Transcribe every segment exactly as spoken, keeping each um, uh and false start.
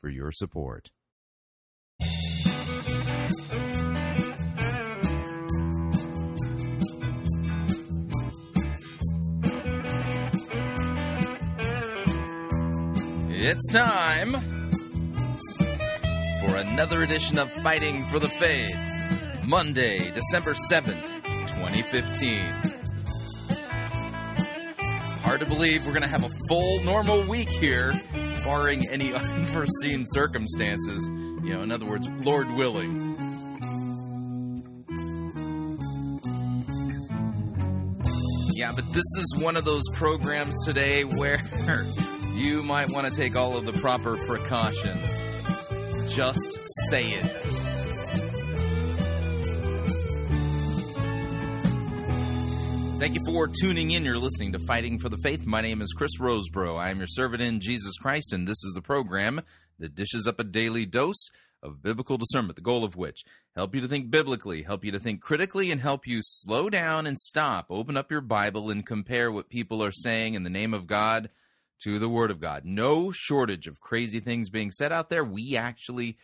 for your support. It's time for another edition of Fighting for the Faith, Monday, December seventh, twenty fifteen. Hard to believe we're going to have a full normal week here, barring any unforeseen circumstances. You know, in other words, Lord willing. Yeah, but this is one of those programs today where you might want to take all of the proper precautions. Just say it. Thank you for tuning in. You're listening to Fighting for the Faith. My name is Chris Rosebrough. I am your servant in Jesus Christ, and this is the program that dishes up a daily dose of biblical discernment, the goal of which help you to think biblically, help you to think critically, and help you slow down and stop, open up your Bible, and compare what people are saying in the name of God to the Word of God. No shortage of crazy things being said out there. We actually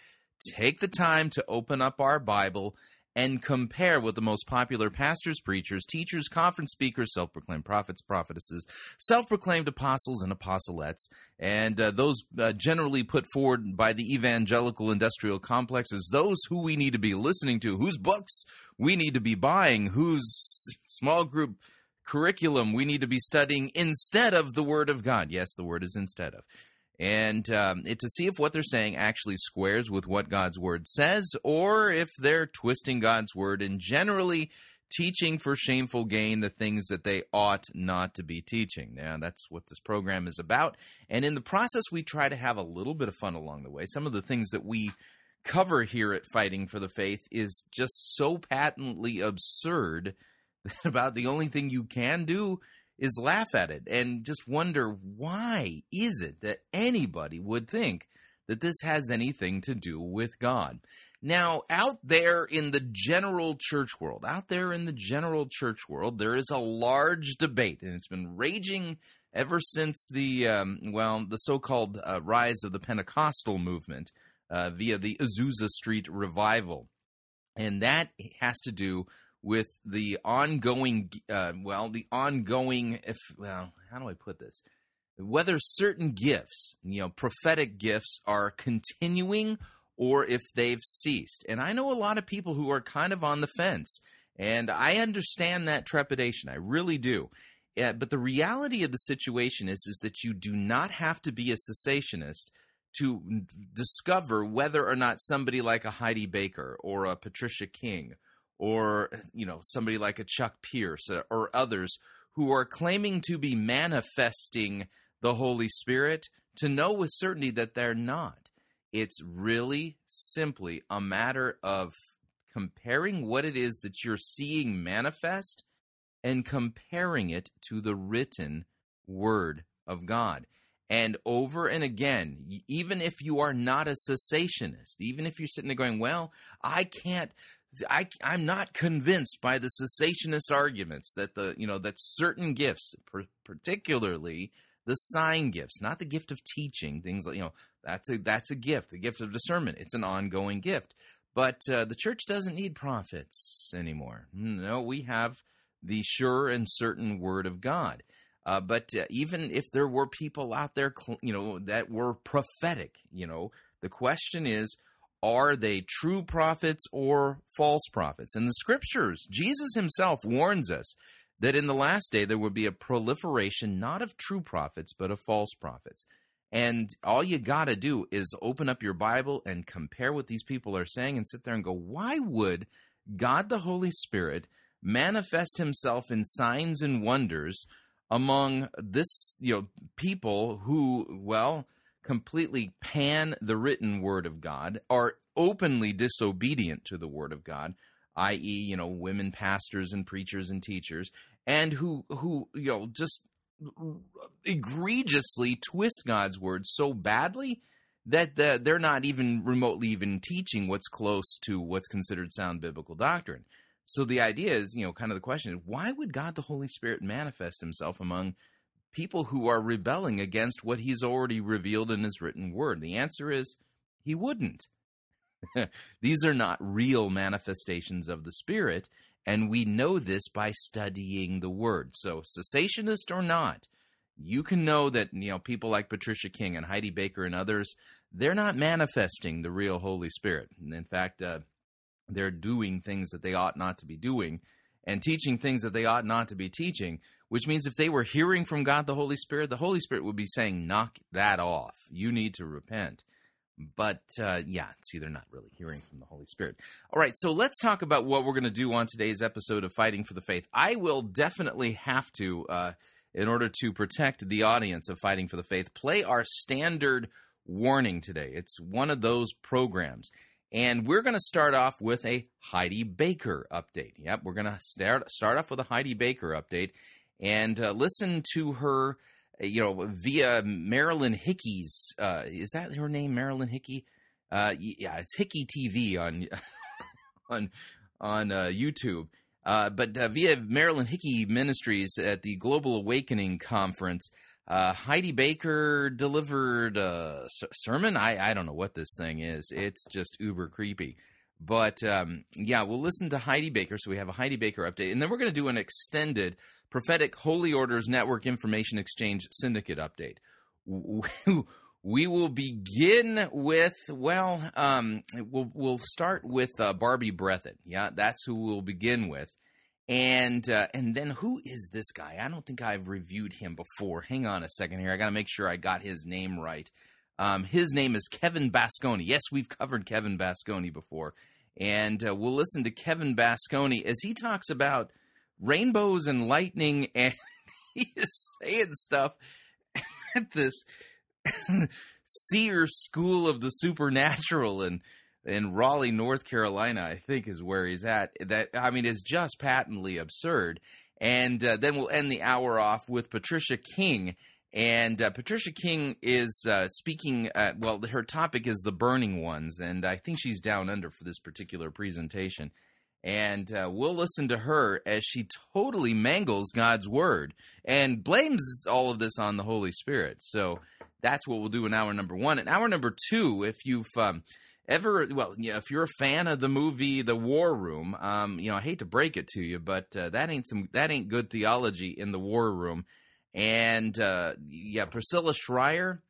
take the time to open up our Bible and compare what the most popular pastors, preachers, teachers, conference speakers, self-proclaimed prophets, prophetesses, self-proclaimed apostles and apostolettes, and uh, those uh, generally put forward by the evangelical industrial complex as those who we need to be listening to, whose books we need to be buying, whose small group curriculum we need to be studying instead of the Word of God. Yes, the word is instead of. And um, it, to see if what they're saying actually squares with what God's Word says, or if they're twisting God's Word and generally teaching for shameful gain the things that they ought not to be teaching. Now, that's what this program is about. And in the process, we try to have a little bit of fun along the way. Some of the things that we cover here at Fighting for the Faith is just so patently absurd that about the only thing you can do is laugh at it and just wonder, why is it that anybody would think that this has anything to do with God? Now, out there in the general church world, out there in the general church world, there is a large debate, and it's been raging ever since the, um, well, the so-called uh, rise of the Pentecostal movement uh, via the Azusa Street revival, and that has to do with the ongoing, uh, well, the ongoing, if, well, how do I put this? Whether certain gifts, you know, prophetic gifts, are continuing or if they've ceased. And I know a lot of people who are kind of on the fence, and I understand that trepidation. I really do. Yeah, but the reality of the situation is, is that you do not have to be a cessationist to discover whether or not somebody like a Heidi Baker or a Patricia King or, you know, somebody like a Chuck Pierce or others who are claiming to be manifesting the Holy Spirit, to know with certainty that they're not. It's really simply a matter of comparing what it is that you're seeing manifest and comparing it to the written Word of God. And over and again, even if you are not a cessationist, even if you're sitting there going, well, I can't, I, I'm not convinced by the cessationist arguments that the you know that certain gifts, particularly the sign gifts, not the gift of teaching, things like, you know, that's a that's a gift, the gift of discernment. It's an ongoing gift, but uh, the church doesn't need prophets anymore. No, we have the sure and certain Word of God. Uh, but uh, even if there were people out there, you know, that were prophetic, you know, the question is, are they true prophets or false prophets? In the Scriptures, Jesus himself warns us that in the last day there would be a proliferation not of true prophets but of false prophets. And all you got to do is open up your Bible and compare what these people are saying and sit there and go, why would God the Holy Spirit manifest himself in signs and wonders among this, you know, people who, well, completely pan the written Word of God, are openly disobedient to the Word of God, that is, you know, women pastors and preachers and teachers, and who who you know just egregiously twist God's Word so badly that the, they're not even remotely even teaching what's close to what's considered sound biblical doctrine. So the idea is, you know, kind of the question is, why would God the Holy Spirit manifest himself among people who are rebelling against what he's already revealed in his written word? The answer is, he wouldn't. These are not real manifestations of the Spirit, and we know this by studying the Word. So cessationist or not, you can know that, you know, people like Patricia King and Heidi Baker and others, they're not manifesting the real Holy Spirit. And in fact, uh, they're doing things that they ought not to be doing and teaching things that they ought not to be teaching, which means if they were hearing from God the Holy Spirit, the Holy Spirit would be saying, knock that off. You need to repent. But, uh, yeah, see, they're not really hearing from the Holy Spirit. All right, so let's talk about what we're going to do on today's episode of Fighting for the Faith. I will definitely have to, uh, in order to protect the audience of Fighting for the Faith, play our standard warning today. It's one of those programs. And we're going to start off with a Heidi Baker update. Yep, we're going to start start off with a Heidi Baker update and uh, listen to her, you know, via Marilyn Hickey's, uh, is that her name, Marilyn Hickey? Uh, yeah, it's Hickey T V on on on uh, YouTube. Uh, but uh, via Marilyn Hickey Ministries at the Global Awakening Conference, uh, Heidi Baker delivered a sermon. I, I don't know what this thing is. It's just uber creepy. But, um, yeah, we'll listen to Heidi Baker. So we have a Heidi Baker update. And then we're going to do an extended Prophetic Holy Orders Network Information Exchange Syndicate update. We will begin with, well, um, we'll, we'll start with uh, Barbie Breathitt. Yeah, that's who we'll begin with. And uh, and then who is this guy? I don't think I've reviewed him before. Hang on a second here. I got to make sure I got his name right. Um, his name is Kevin Basconi. Yes, we've covered Kevin Basconi before. And uh, we'll listen to Kevin Basconi as he talks about rainbows and lightning, and he is saying stuff at this Seer School of the Supernatural in, in Raleigh, North Carolina, I think is where he's at. That, I mean, is just patently absurd. And uh, then we'll end the hour off with Patricia King. And uh, Patricia King is uh, speaking, uh, well, her topic is the burning ones, and I think she's down under for this particular presentation. And uh, we'll listen to her as she totally mangles God's Word and blames all of this on the Holy Spirit. So that's what we'll do in hour number one. In hour number two, if you've um, ever, well, you know, if you're a fan of the movie The War Room, um, you know, I hate to break it to you, but uh, that ain't some that ain't good theology in The War Room. And uh, yeah, Priscilla Shirer,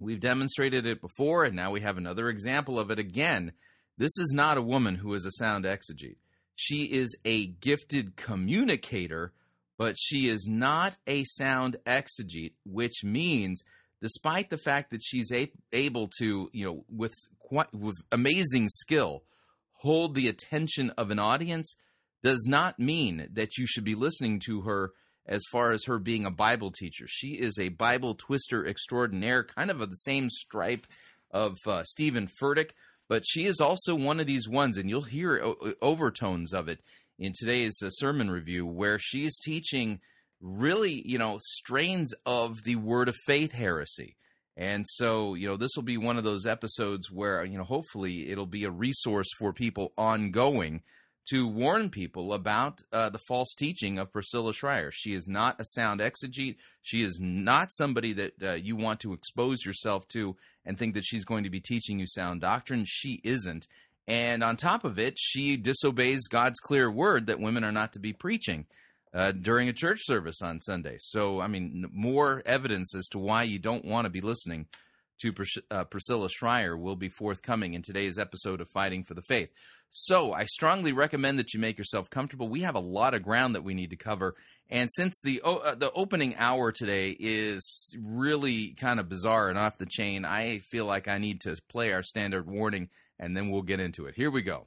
we've demonstrated it before, and now we have another example of it again. This is not a woman who is a sound exegete. She is a gifted communicator, but she is not a sound exegete, which means, despite the fact that she's a- able to, you know, with quite, with amazing skill, hold the attention of an audience, does not mean that you should be listening to her as far as her being a Bible teacher. She is a Bible twister extraordinaire, kind of of the same stripe of uh, Stephen Furtick. But she is also one of these ones, and you'll hear o- overtones of it in today's uh, sermon review, where she's teaching really, you know, strains of the Word of Faith heresy. And so, you know, this will be one of those episodes where, you know, hopefully it'll be a resource for people ongoing to warn people about uh, the false teaching of Priscilla Shirer. She is not a sound exegete. She is not somebody that uh, you want to expose yourself to and think that she's going to be teaching you sound doctrine. She isn't. And on top of it, she disobeys God's clear word that women are not to be preaching uh, during a church service on Sunday. So, I mean, more evidence as to why you don't want to be listening to Pris- uh, Priscilla Shirer will be forthcoming in today's episode of Fighting for the Faith. So I strongly recommend that you make yourself comfortable. We have a lot of ground that we need to cover. And since the uh, the opening hour today is really kind of bizarre and off the chain, I feel like I need to play our standard warning, and then we'll get into it. Here we go.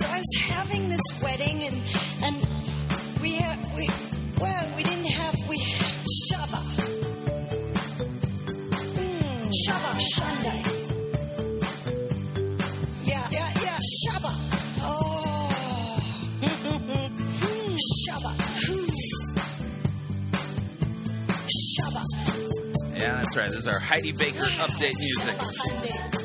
So I was having this wedding, and and we had, we well we didn't have we had Shabbat, mm, Shabbat Sunday, yeah yeah yeah Shabbat, oh Shabbat Shabbat. Yeah, that's right. This is our Heidi Baker yeah, update music. Shabbat.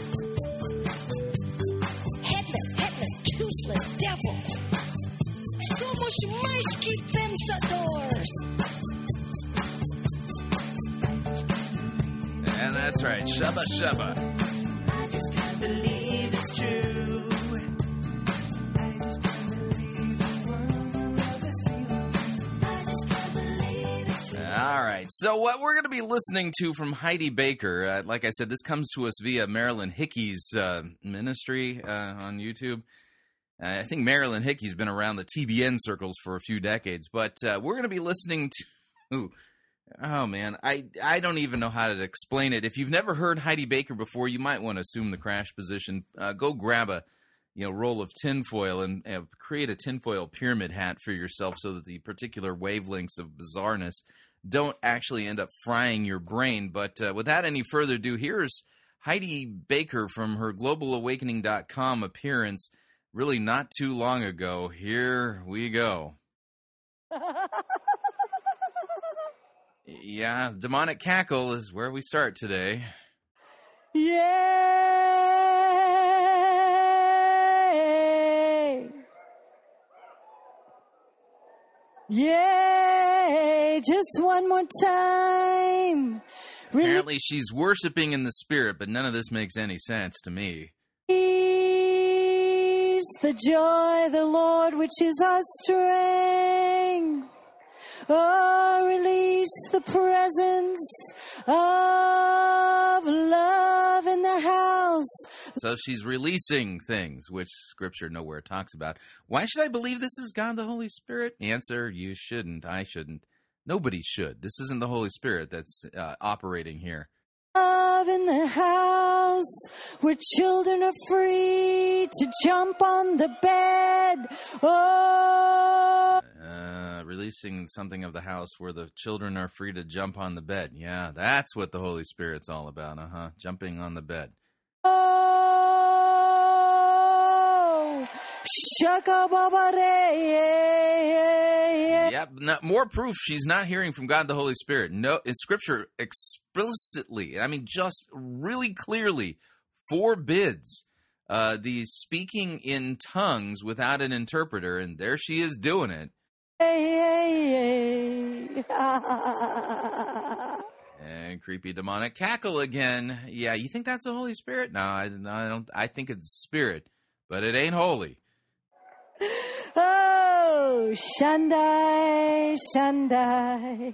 Toothless devil. So much mighty fensadors. And that's right, Shubba Shubba. I just can't believe it's true. I just can't believe the world will ever see. I just can't believe it's true. All right, so what we're going to be listening to from Heidi Baker, uh, like I said, this comes to us via Marilyn Hickey's uh, ministry uh, on YouTube. I think Marilyn Hickey's been around the T B N circles for a few decades, but uh, we're going to be listening to... Ooh, oh, man, I, I don't even know how to explain it. If you've never heard Heidi Baker before, you might want to assume the crash position. Uh, go grab a you know roll of tinfoil and uh, create a tinfoil pyramid hat for yourself so that the particular wavelengths of bizarreness don't actually end up frying your brain. But uh, without any further ado, here's Heidi Baker from her global awakening dot com appearance really not too long ago. Here we go. Yeah, demonic cackle is where we start today. Yay! Yay! Just one more time. Really? Apparently she's worshiping in the spirit, but none of this makes any sense to me. The joy, the Lord, which is our strength. Oh, release the presence of love in the house. So she's releasing things, which Scripture nowhere talks about. Why should I believe this is God the Holy Spirit? Answer, you shouldn't. I shouldn't. Nobody should. This isn't the Holy Spirit that's uh, operating here. Love in the house, where children are free to jump on the bed. Oh. Uh, releasing something of the house where the children are free to jump on the bed. Yeah, that's what the Holy Spirit's all about. Uh huh. Jumping on the bed. Oh, shaka babare. Yep. Not, more proof she's not hearing from God the Holy Spirit. No, in Scripture explicitly, I mean, just really clearly forbids uh, the speaking in tongues without an interpreter, and there she is doing it. Hey, hey, hey. And creepy demonic cackle again. Yeah, you think that's the Holy Spirit? No, I, no, I don't. I think it's spirit, but it ain't holy. Oh, Shandai, Shandai.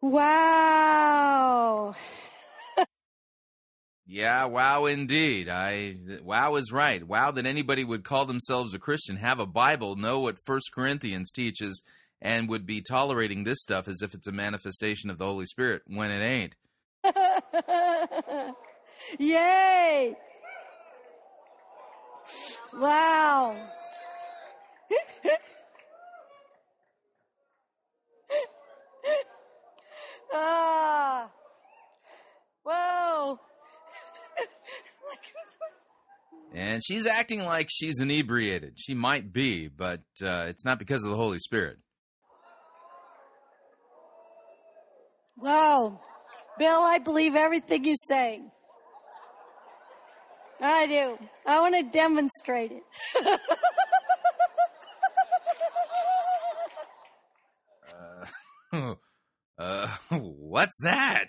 Wow. Yeah, wow, indeed. I Wow is right. Wow that anybody would call themselves a Christian, have a Bible, know what First Corinthians teaches, and would be tolerating this stuff as if it's a manifestation of the Holy Spirit when it ain't. Yay! Wow. Ah. Whoa. And she's acting like she's inebriated. She might be, but uh, it's not because of the Holy Spirit. Wow. Bill, I believe everything you say. I do. I want to demonstrate it. uh, uh, what's that?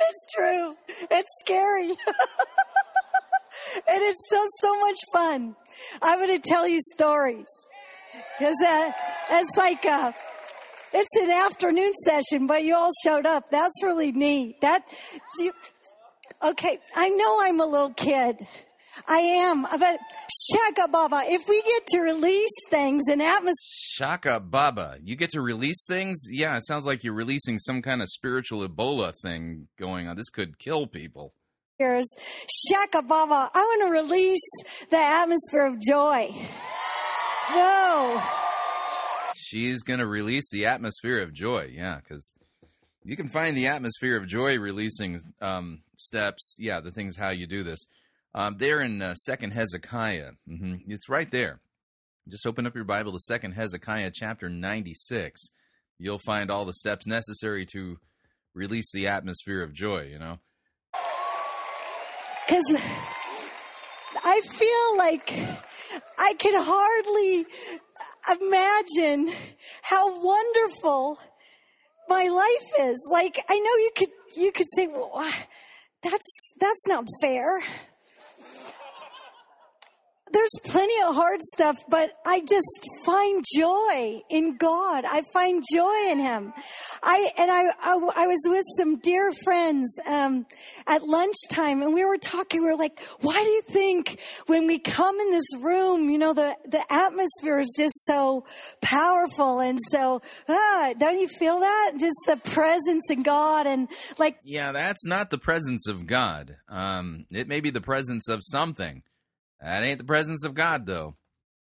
It's true. It's scary. And it's so, so much fun. I'm going to tell you stories. Because uh, it's like, uh, it's an afternoon session, but you all showed up. That's really neat. That, do you, okay, I know I'm a little kid. I am. But Shaka Baba, if we get to release things in atmosphere. Shaka Baba, you get to release things? Yeah, it sounds like you're releasing some kind of spiritual Ebola thing going on. This could kill people. Here's Shaka Baba, I want to release the atmosphere of joy. Whoa. She's going to release the atmosphere of joy. Yeah, because you can find the atmosphere of joy releasing um, steps. Yeah, the things how you do this. Um, they're in uh, Second Hezekiah. Mm-hmm. It's right there. Just open up your Bible to Second Hezekiah chapter ninety-six. You'll find all the steps necessary to release the atmosphere of joy, you know. Because I feel like I can hardly imagine how wonderful my life is. Like, I know you could you could say, well, that's that's not fair. There's plenty of hard stuff, but I just find joy in God. I find joy in Him. I and I I, I was with some dear friends um, at lunchtime, and we were talking. We were like, "Why do you think when we come in this room, you know, the the atmosphere is just so powerful and so ah, don't you feel that? Just the presence in God and like." Yeah, that's not the presence of God. Um, it may be the presence of something. That ain't the presence of God, though.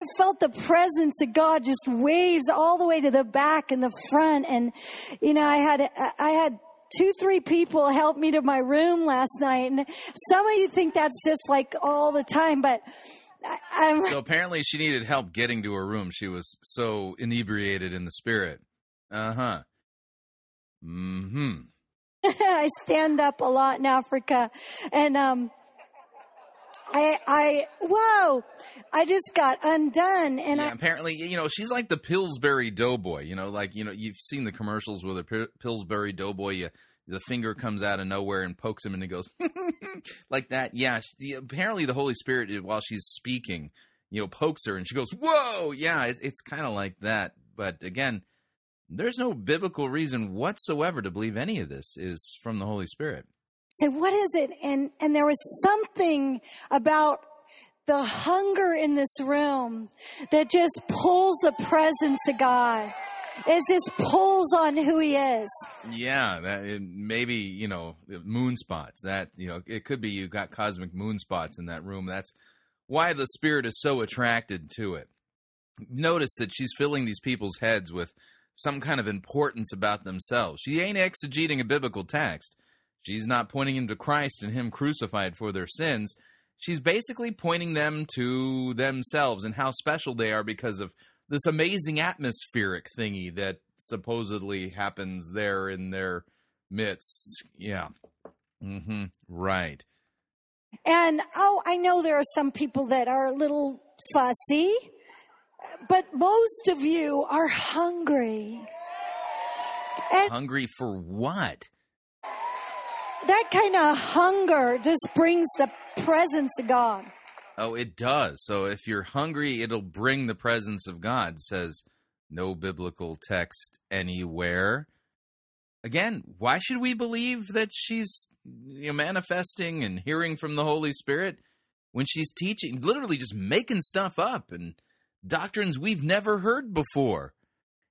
I felt the presence of God just waves all the way to the back and the front. And, you know, I had I had two, three people help me to my room last night. And some of you think that's just like all the time, but I, I'm... So apparently she needed help getting to her room. She was so inebriated in the spirit. Uh-huh. Mm-hmm. I stand up a lot in Africa. And, um... I, I, whoa, I just got undone. And yeah, I, apparently, you know, she's like the Pillsbury Doughboy, you know, like, you know, you've seen the commercials with a P- Pillsbury Doughboy, you, the finger comes out of nowhere and pokes him and he goes like that. Yeah. She, apparently the Holy Spirit, while she's speaking, you know, pokes her and she goes, whoa. Yeah. It, it's kind of like that. But again, there's no biblical reason whatsoever to believe any of this is from the Holy Spirit. Said, so what is it? And and there was something about the hunger in this room that just pulls the presence of God. It just pulls on who He is. Yeah, that it, maybe, you know, moon spots. That, you know, it could be you got cosmic moon spots in that room. That's why the Spirit is so attracted to it. Notice that she's filling these people's heads with some kind of importance about themselves. She ain't exegeting a biblical text. She's not pointing them to Christ and Him crucified for their sins. She's basically pointing them to themselves and how special they are because of this amazing atmospheric thingy that supposedly happens there in their midst. Yeah. Mm-hmm. Right. And, oh, I know there are some people that are a little fussy, but most of you are hungry. And- hungry for what? That kind of hunger just brings the presence of God. Oh, it does. So if you're hungry, it'll bring the presence of God, says no biblical text anywhere. Again, why should we believe that she's, you know, manifesting and hearing from the Holy Spirit when she's teaching, literally just making stuff up and doctrines we've never heard before?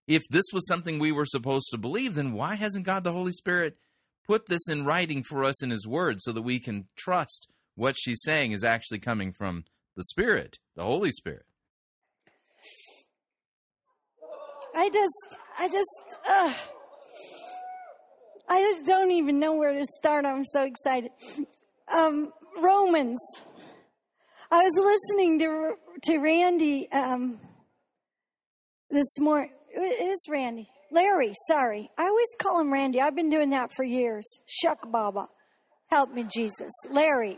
If this was something we were supposed to believe, then why hasn't God the Holy Spirit put this in writing for us in His Word so that we can trust what she's saying is actually coming from the Spirit, the Holy Spirit? I just, I just, uh, I just don't even know where to start. I'm so excited. Um, Romans. I was listening to to Randy um, this morning. It is Randy. Larry, sorry. I always call him Randy. I've been doing that for years. Shuck Baba. Help me, Jesus. Larry.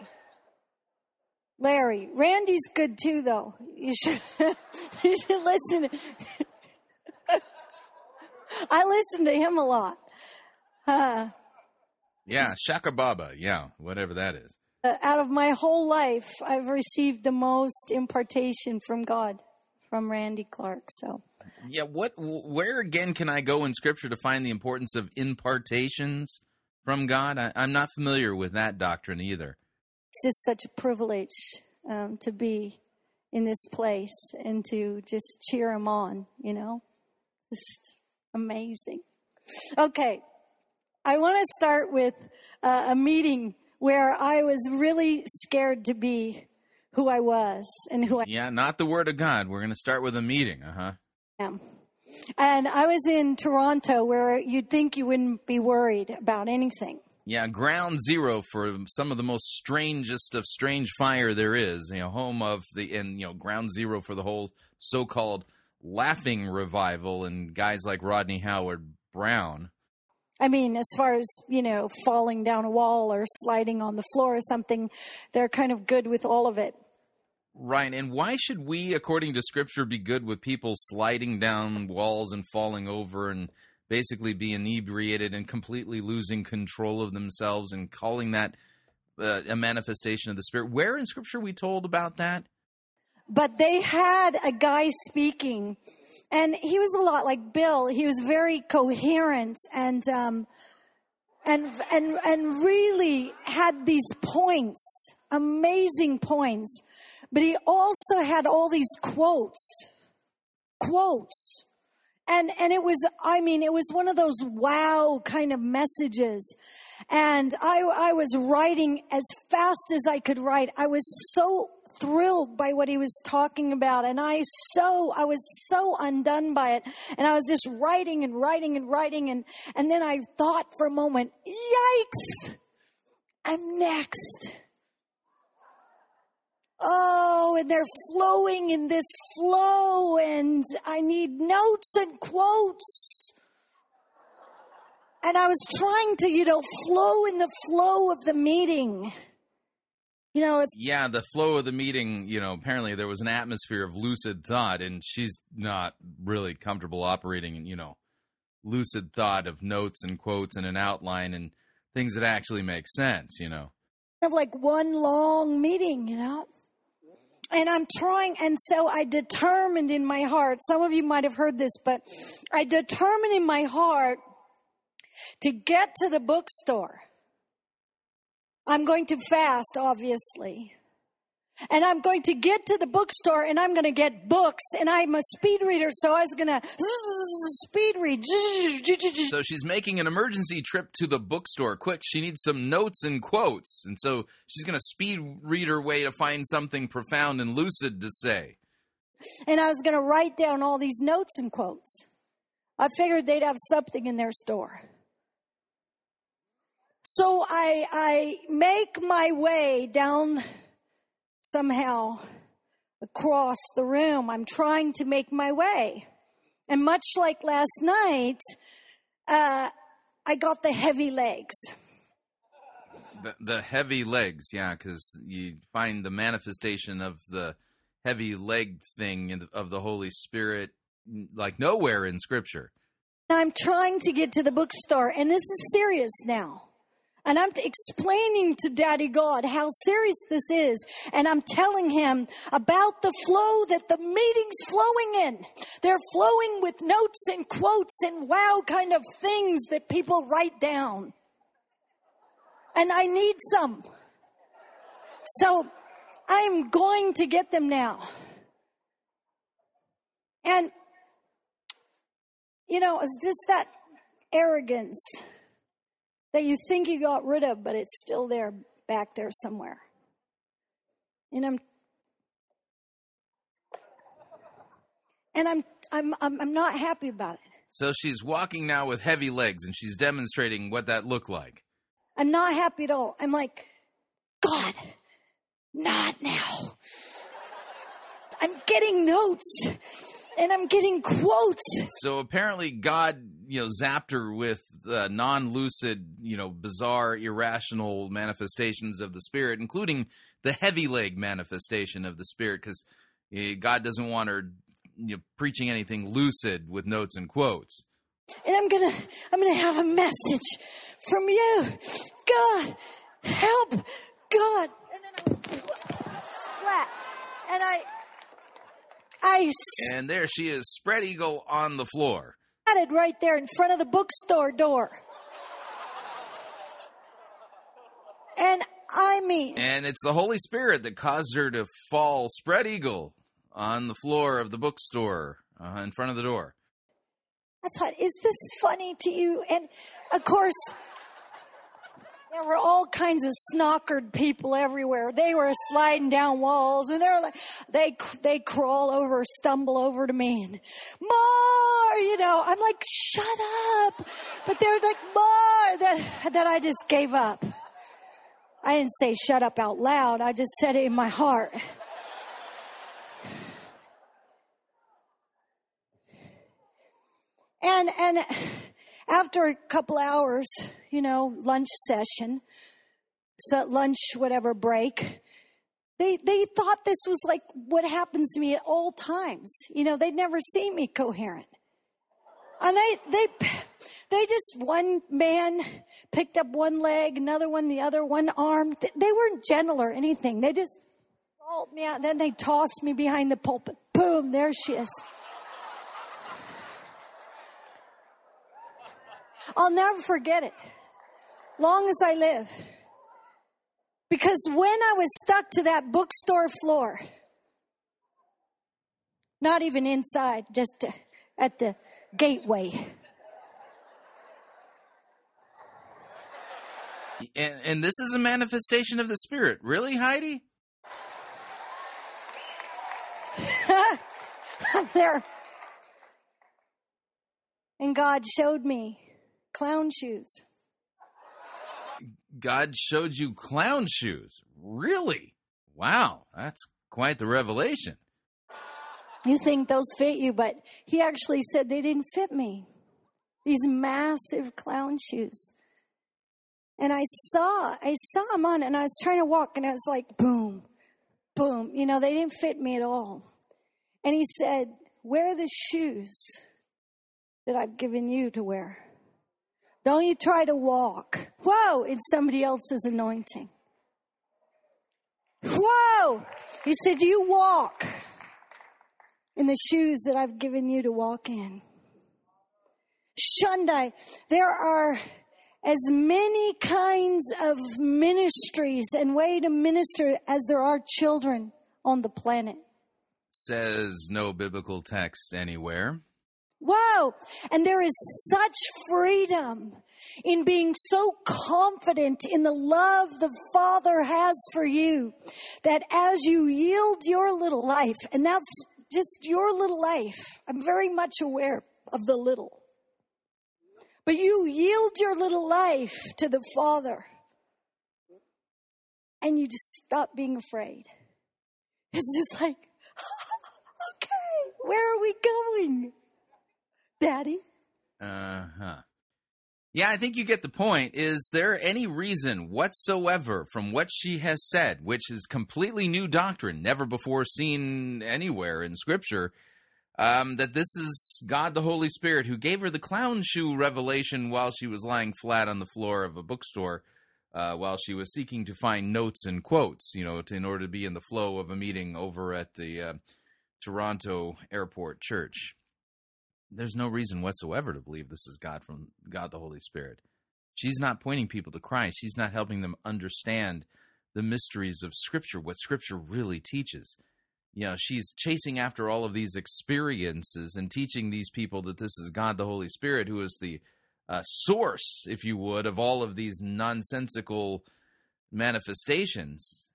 Larry. Randy's good too, though. You should, you should listen. I listen to him a lot. Uh, yeah, Shaka Baba. Yeah, whatever that is. Uh, out of my whole life, I've received the most impartation from God, from Randy Clark. So. Yeah, what? Where again can I go in Scripture to find the importance of impartations from God? I, I'm not familiar with that doctrine either. It's just such a privilege um, to be in this place and to just cheer him on, you know? Just amazing. Okay, I want to start with uh, a meeting where I was really scared to be who I was and who I... Yeah, not the Word of God. We're going to start with a meeting, uh-huh. Yeah. And I was in Toronto where you'd think you wouldn't be worried about anything. Yeah, ground zero for some of the most strangest of strange fire there is, you know, home of the, and, you know, ground zero for the whole so-called laughing revival and guys like Rodney Howard Brown. I mean, as far as, you know, falling down a wall or sliding on the floor or something, they're kind of good with all of it. Right, and why should we, according to Scripture, be good with people sliding down walls and falling over and basically be inebriated and completely losing control of themselves and calling that uh, a manifestation of the Spirit? Where in Scripture are we told about that? But they had a guy speaking, and he was a lot like Bill. He was very coherent and um, and and and really had these points, amazing points. But he also had all these quotes, quotes. And and it was, I mean, it was one of those wow kind of messages. And I, I was writing as fast as I could write. I was so thrilled by what he was talking about. And I so, I was so undone by it. And I was just writing and writing and writing. And, and then I thought for a moment, yikes, I'm next. Oh, and they're flowing in this flow, and I need notes and quotes. And I was trying to, you know, flow in the flow of the meeting. You know, it's... Yeah, the flow of the meeting, you know, apparently there was an atmosphere of lucid thought, and she's not really comfortable operating in, you know, lucid thought of notes and quotes and an outline and things that actually make sense, you know. Of like one long meeting, you know. And I'm trying, and so I determined in my heart, some of you might have heard this, but I determined in my heart to get to the bookstore. I'm going to fast, obviously. And I'm going to get to the bookstore, and I'm going to get books, and I'm a speed reader, so I was going to speed read. So she's making an emergency trip to the bookstore. Quick, she needs some notes and quotes, and so she's going to speed read her way to find something profound and lucid to say. And I was going to write down all these notes and quotes. I figured they'd have something in their store. So I, I make my way down... Somehow across the room, I'm trying to make my way. And much like last night, uh, I got the heavy legs. The, the heavy legs, yeah, because you find the manifestation of the heavy leg thing in the, of the Holy Spirit like nowhere in Scripture. I'm trying to get to the bookstore, and this is serious now. And I'm explaining to Daddy God how serious this is. And I'm telling him about the flow that the meeting's flowing in. They're flowing with notes and quotes and wow kind of things that people write down. And I need some. So I'm going to get them now. And, you know, it's just that arrogance that you think you got rid of, but it's still there, back there somewhere. And I'm, and I'm, I'm, I'm, I'm not happy about it. So she's walking now with heavy legs, and she's demonstrating what that looked like. I'm not happy at all. I'm like, God, not now. I'm getting notes, and I'm getting quotes. So apparently God, you know, zapped her with uh, non-lucid, you know, bizarre, irrational manifestations of the Spirit, including the heavy leg manifestation of the Spirit, because God doesn't want her, you know, preaching anything lucid with notes and quotes. And I'm gonna, I'm gonna have a message from you, God, help, God. And then I splat, and I, I. And there she is, spread eagle on the floor. Right there in front of the bookstore door. And I mean, and it's the Holy Spirit that caused her to fall spread eagle on the floor of the bookstore uh, in front of the door. I thought, is this funny to you? And of course, there were all kinds of snockered people everywhere. They were sliding down walls, and they're like, they they crawl over, stumble over to me, and more, you know. I'm like, shut up! But they're like, more. That that I just gave up. I didn't say shut up out loud. I just said it in my heart. And and. After a couple hours, you know, lunch session, so lunch, whatever, break, they they thought this was like what happens to me at all times. You know, they'd never seen me coherent. And they, they, they just, one man picked up one leg, another one, the other, one arm. They weren't gentle or anything. They just rolled me out. Then they tossed me behind the pulpit. Boom, there she is. I'll never forget it, long as I live. Because when I was stuck to that bookstore floor, not even inside, just at the gateway. And, and this is a manifestation of the Spirit. Really, Heidi? I'm there. And God showed me clown shoes. God showed you clown shoes? Really? Wow, that's quite the revelation. You think those fit you, but he actually said they didn't fit me. These massive clown shoes. And I saw, I saw them on, and I was trying to walk, and I was like, boom, boom. You know, they didn't fit me at all. And he said, wear the shoes that I've given you to wear. Don't you try to walk, whoa, in somebody else's anointing. Whoa. He said, you walk in the shoes that I've given you to walk in. Shundai, there are as many kinds of ministries and way to minister as there are children on the planet. Says no biblical text anywhere. Whoa. And there is such freedom in being so confident in the love the Father has for you that as you yield your little life, and that's just your little life, I'm very much aware of the little, but you yield your little life to the Father and you just stop being afraid. It's just like, okay, where are we going? Daddy? Uh-huh. Yeah, I think you get the point. Is there any reason whatsoever from what she has said, which is completely new doctrine, never before seen anywhere in Scripture, um, that this is God the Holy Spirit who gave her the clown shoe revelation while she was lying flat on the floor of a bookstore uh, while she was seeking to find notes and quotes, you know, to, in order to be in the flow of a meeting over at the uh, Toronto Airport Church? There's no reason whatsoever to believe this is God from God the Holy Spirit. She's not pointing people to Christ. She's not helping them understand the mysteries of Scripture, what Scripture really teaches. You know, she's chasing after all of these experiences and teaching these people that this is God the Holy Spirit, who is the uh, source, if you would, of all of these nonsensical manifestations.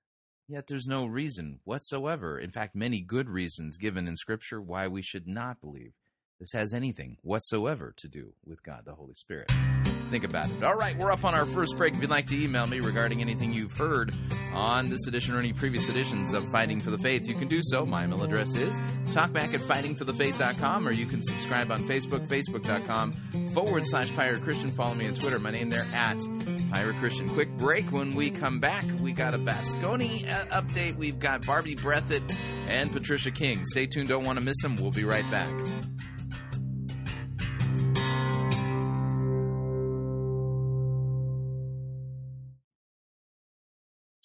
Yet there's no reason whatsoever, in fact, many good reasons given in Scripture why we should not believe this has anything whatsoever to do with God the Holy Spirit. Think about it. All right, we're up on our first break. If you'd like to email me regarding anything you've heard on this edition or any previous editions of Fighting for the Faith, you can do so. My email address is talkback at fighting for the faith dot com, or you can subscribe on Facebook, facebook dot com forward slash Pirate Christian. Follow me on Twitter. My name there, at Pirate Christian. Quick break. When we come back, we got a Basconi update. We've got Barbie Breathitt and Patricia King. Stay tuned. Don't want to miss them. We'll be right back.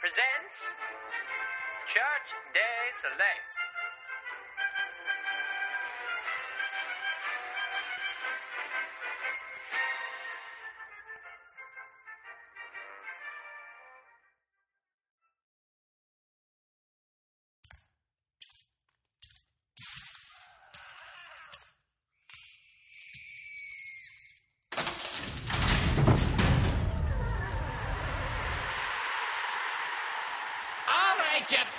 Presents Church Day Select.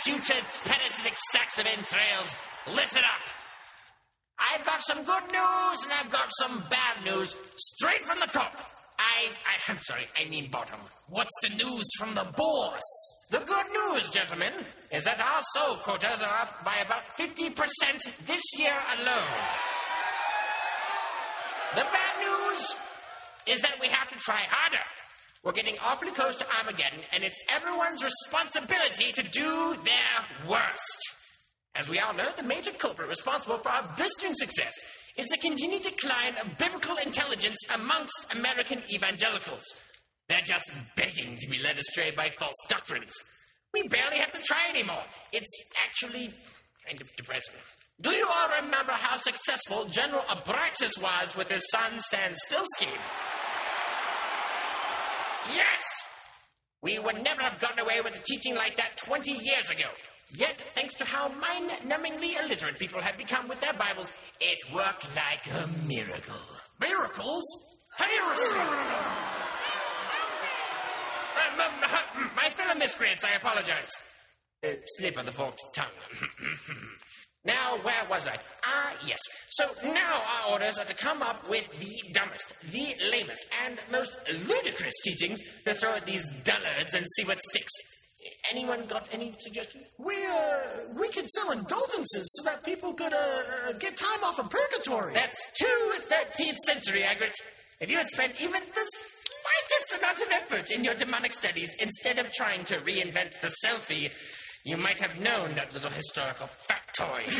Putrid, parasitic sacks of entrails, listen up. I've got some good news and I've got some bad news, straight from the top. I, I, I'm sorry, I mean bottom. What's the news from the bourse? The good news, gentlemen, is that our soul quotas are up by about fifty percent this year alone. The bad news is that we have to try harder. We're getting awfully close to Armageddon, and it's everyone's responsibility to do their worst. As we all know, the major culprit responsible for our blistering success is the continued decline of biblical intelligence amongst American evangelicals. They're just begging to be led astray by false doctrines. We barely have to try anymore. It's actually kind of depressing. Do you all remember how successful General Abraxas was with his sun stand still scheme? Yes! We would never have gotten away with a teaching like that twenty years ago. Yet, thanks to how mind-numbingly illiterate people have become with their Bibles, it worked like a miracle. Miracles? Heresy! uh, uh, my fellow miscreants, I apologize. Uh, slip of the forked tongue. Now, where was I? Ah, yes. So now our orders are to come up with the dumbest, the lamest, and most ludicrous teachings to throw at these dullards and see what sticks. Anyone got any suggestions? We, uh, we could sell indulgences so that people could, uh, get time off of purgatory. That's too thirteenth century, Agret. If you had spent even the slightest amount of effort in your demonic studies instead of trying to reinvent the selfie, you might have known that little historical factoid.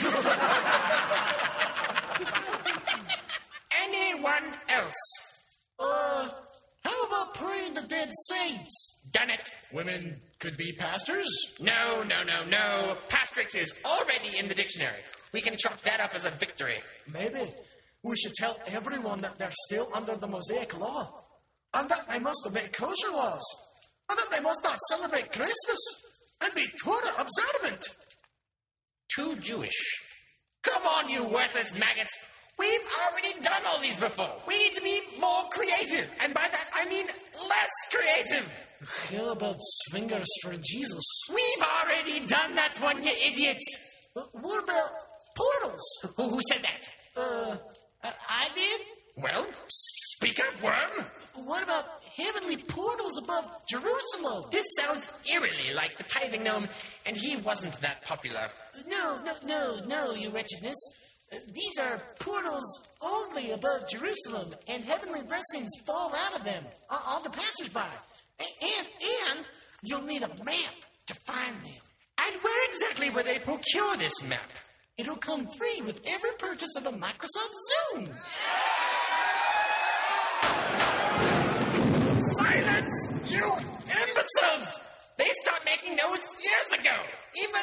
Anyone else? Uh, how about praying to dead saints? Done it. Women could be pastors? No, no, no, no. Pastrix is already in the dictionary. We can chalk that up as a victory. Maybe. We should tell everyone that they're still under the Mosaic law. And that they must obey kosher laws. And that they must not celebrate Christmas. And be Torah observant. Too Jewish. Come on, you worthless maggots. We've already done all these before. We need to be more creative. And by that, I mean less creative. How about swingers for Jesus? We've already done that one, you idiot. What about portals? Who, who said that? Uh, I did. Well, speak up, worm. What about heavenly portals above Jerusalem? This sounds eerily like the tithing gnome, and he wasn't that popular. No, no, no, no, you wretchedness. Uh, these are portals only above Jerusalem, and heavenly blessings fall out of them uh, on the passersby. And, and you'll need a map to find them. And where exactly will they procure this map? It'll come free with every purchase of a Microsoft Zoom.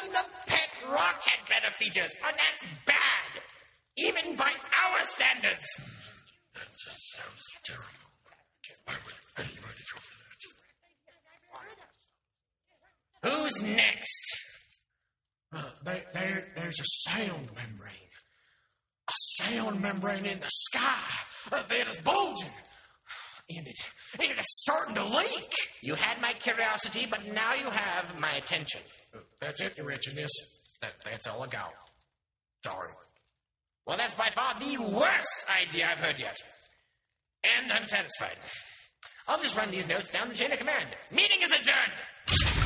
Even the pet rock had better features, and that's bad. Even by our standards. That just sounds terrible. Why would anybody go for that? Who's next? Uh, there, there, there's a sound membrane. A sound membrane in the sky uh, that is bulging. And it, and it's starting to leak. You had my curiosity, but now you have my attention. That's it, Rich, and this, that, that's all I got. Sorry. Well, that's by far the worst idea I've heard yet. And I'm satisfied. I'll just run these notes down the chain of command. Meeting is adjourned!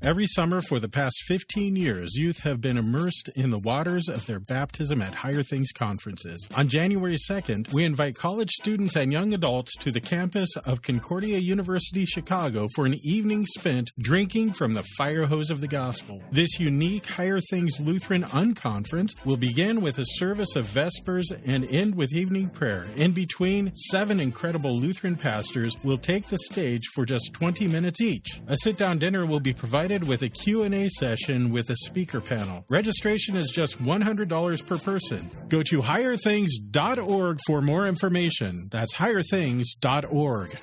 Every summer for the past fifteen years, youth have been immersed in the waters of their baptism at Higher Things conferences. On January second, we invite college students and young adults to the campus of Concordia University Chicago for an evening spent drinking from the fire hose of the gospel. This unique Higher Things Lutheran Unconference will begin with a service of Vespers and end with evening prayer. In between, seven incredible Lutheran pastors will take the stage for just twenty minutes each. A sit-down dinner will be provided with a Q and A session with a speaker panel. Registration is just one hundred dollars per person. Go to higher things dot org for more information. That's higher things dot org.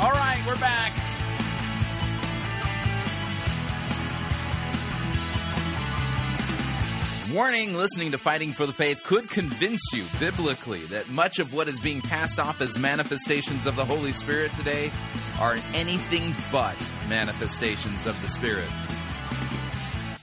All right, we're back. Warning, listening to Fighting for the Faith could convince you biblically that much of what is being passed off as manifestations of the Holy Spirit today are anything but manifestations of the Spirit.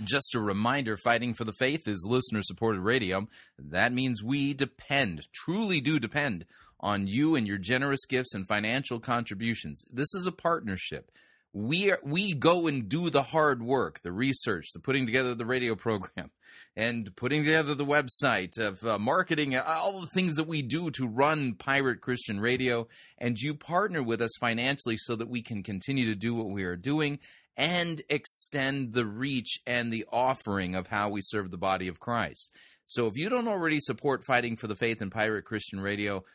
Just a reminder, Fighting for the Faith is listener-supported radio. That means we depend, truly do depend, on you and your generous gifts and financial contributions. This is a partnership. We are, we go and do the hard work, the research, the putting together the radio program, and putting together the website, of uh, marketing, uh, all the things that we do to run Pirate Christian Radio. And you partner with us financially so that we can continue to do what we are doing and extend the reach and the offering of how we serve the body of Christ. So if you don't already support Fighting for the Faith and Pirate Christian Radio,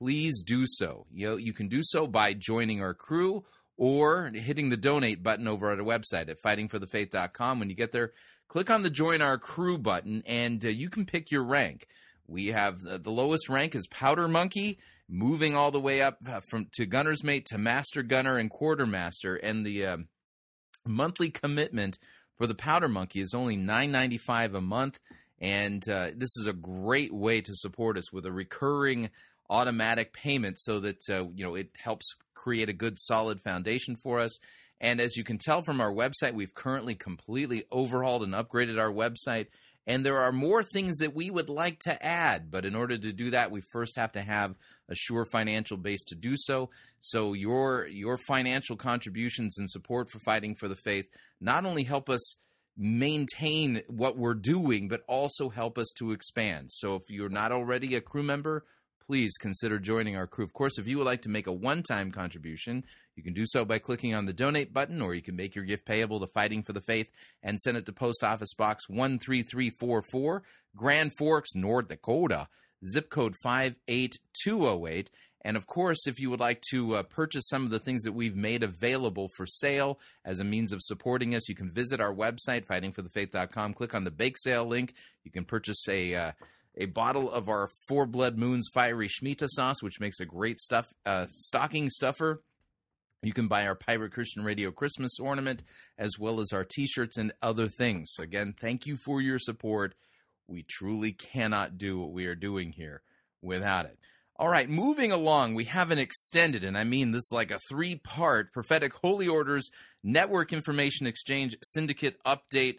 please do so. You know, you can do so by joining our crew or hitting the donate button over at our website at fighting for the faith dot com. When you get there, click on the Join Our Crew button, and uh, you can pick your rank. We have uh, the lowest rank is Powder Monkey, moving all the way up uh, from to Gunner's Mate to Master Gunner and Quartermaster. And the uh, monthly commitment for the Powder Monkey is only nine dollars and ninety-five cents a month. And uh, this is a great way to support us with a recurring automatic payment so that uh, you know it helps create a good solid foundation for us. And as you can tell from our website, we've currently completely overhauled and upgraded our website. And there are more things that we would like to add. But in order to do that, we first have to have a sure financial base to do so. So your your financial contributions and support for Fighting for the Faith not only help us maintain what we're doing, but also help us to expand. So if you're not already a crew member, please consider joining our crew. Of course, if you would like to make a one-time contribution, you can do so by clicking on the Donate button, or you can make your gift payable to Fighting for the Faith and send it to Post Office Box one three three four four, Grand Forks, North Dakota, zip code five eight two oh eight. And, of course, if you would like to uh, purchase some of the things that we've made available for sale as a means of supporting us, you can visit our website, fighting for the faith dot com. Click on the Bake Sale link. You can purchase a uh, a bottle of our Four Blood Moons Fiery Shemitah Sauce, which makes a great stuff uh, stocking stuffer. You can buy our Pirate Christian Radio Christmas ornament, as well as our T-shirts and other things. Again, thank you for your support. We truly cannot do what we are doing here without it. All right, moving along, we have an extended, and I mean this like a three-part Prophetic Holy Orders Network Information Exchange Syndicate update.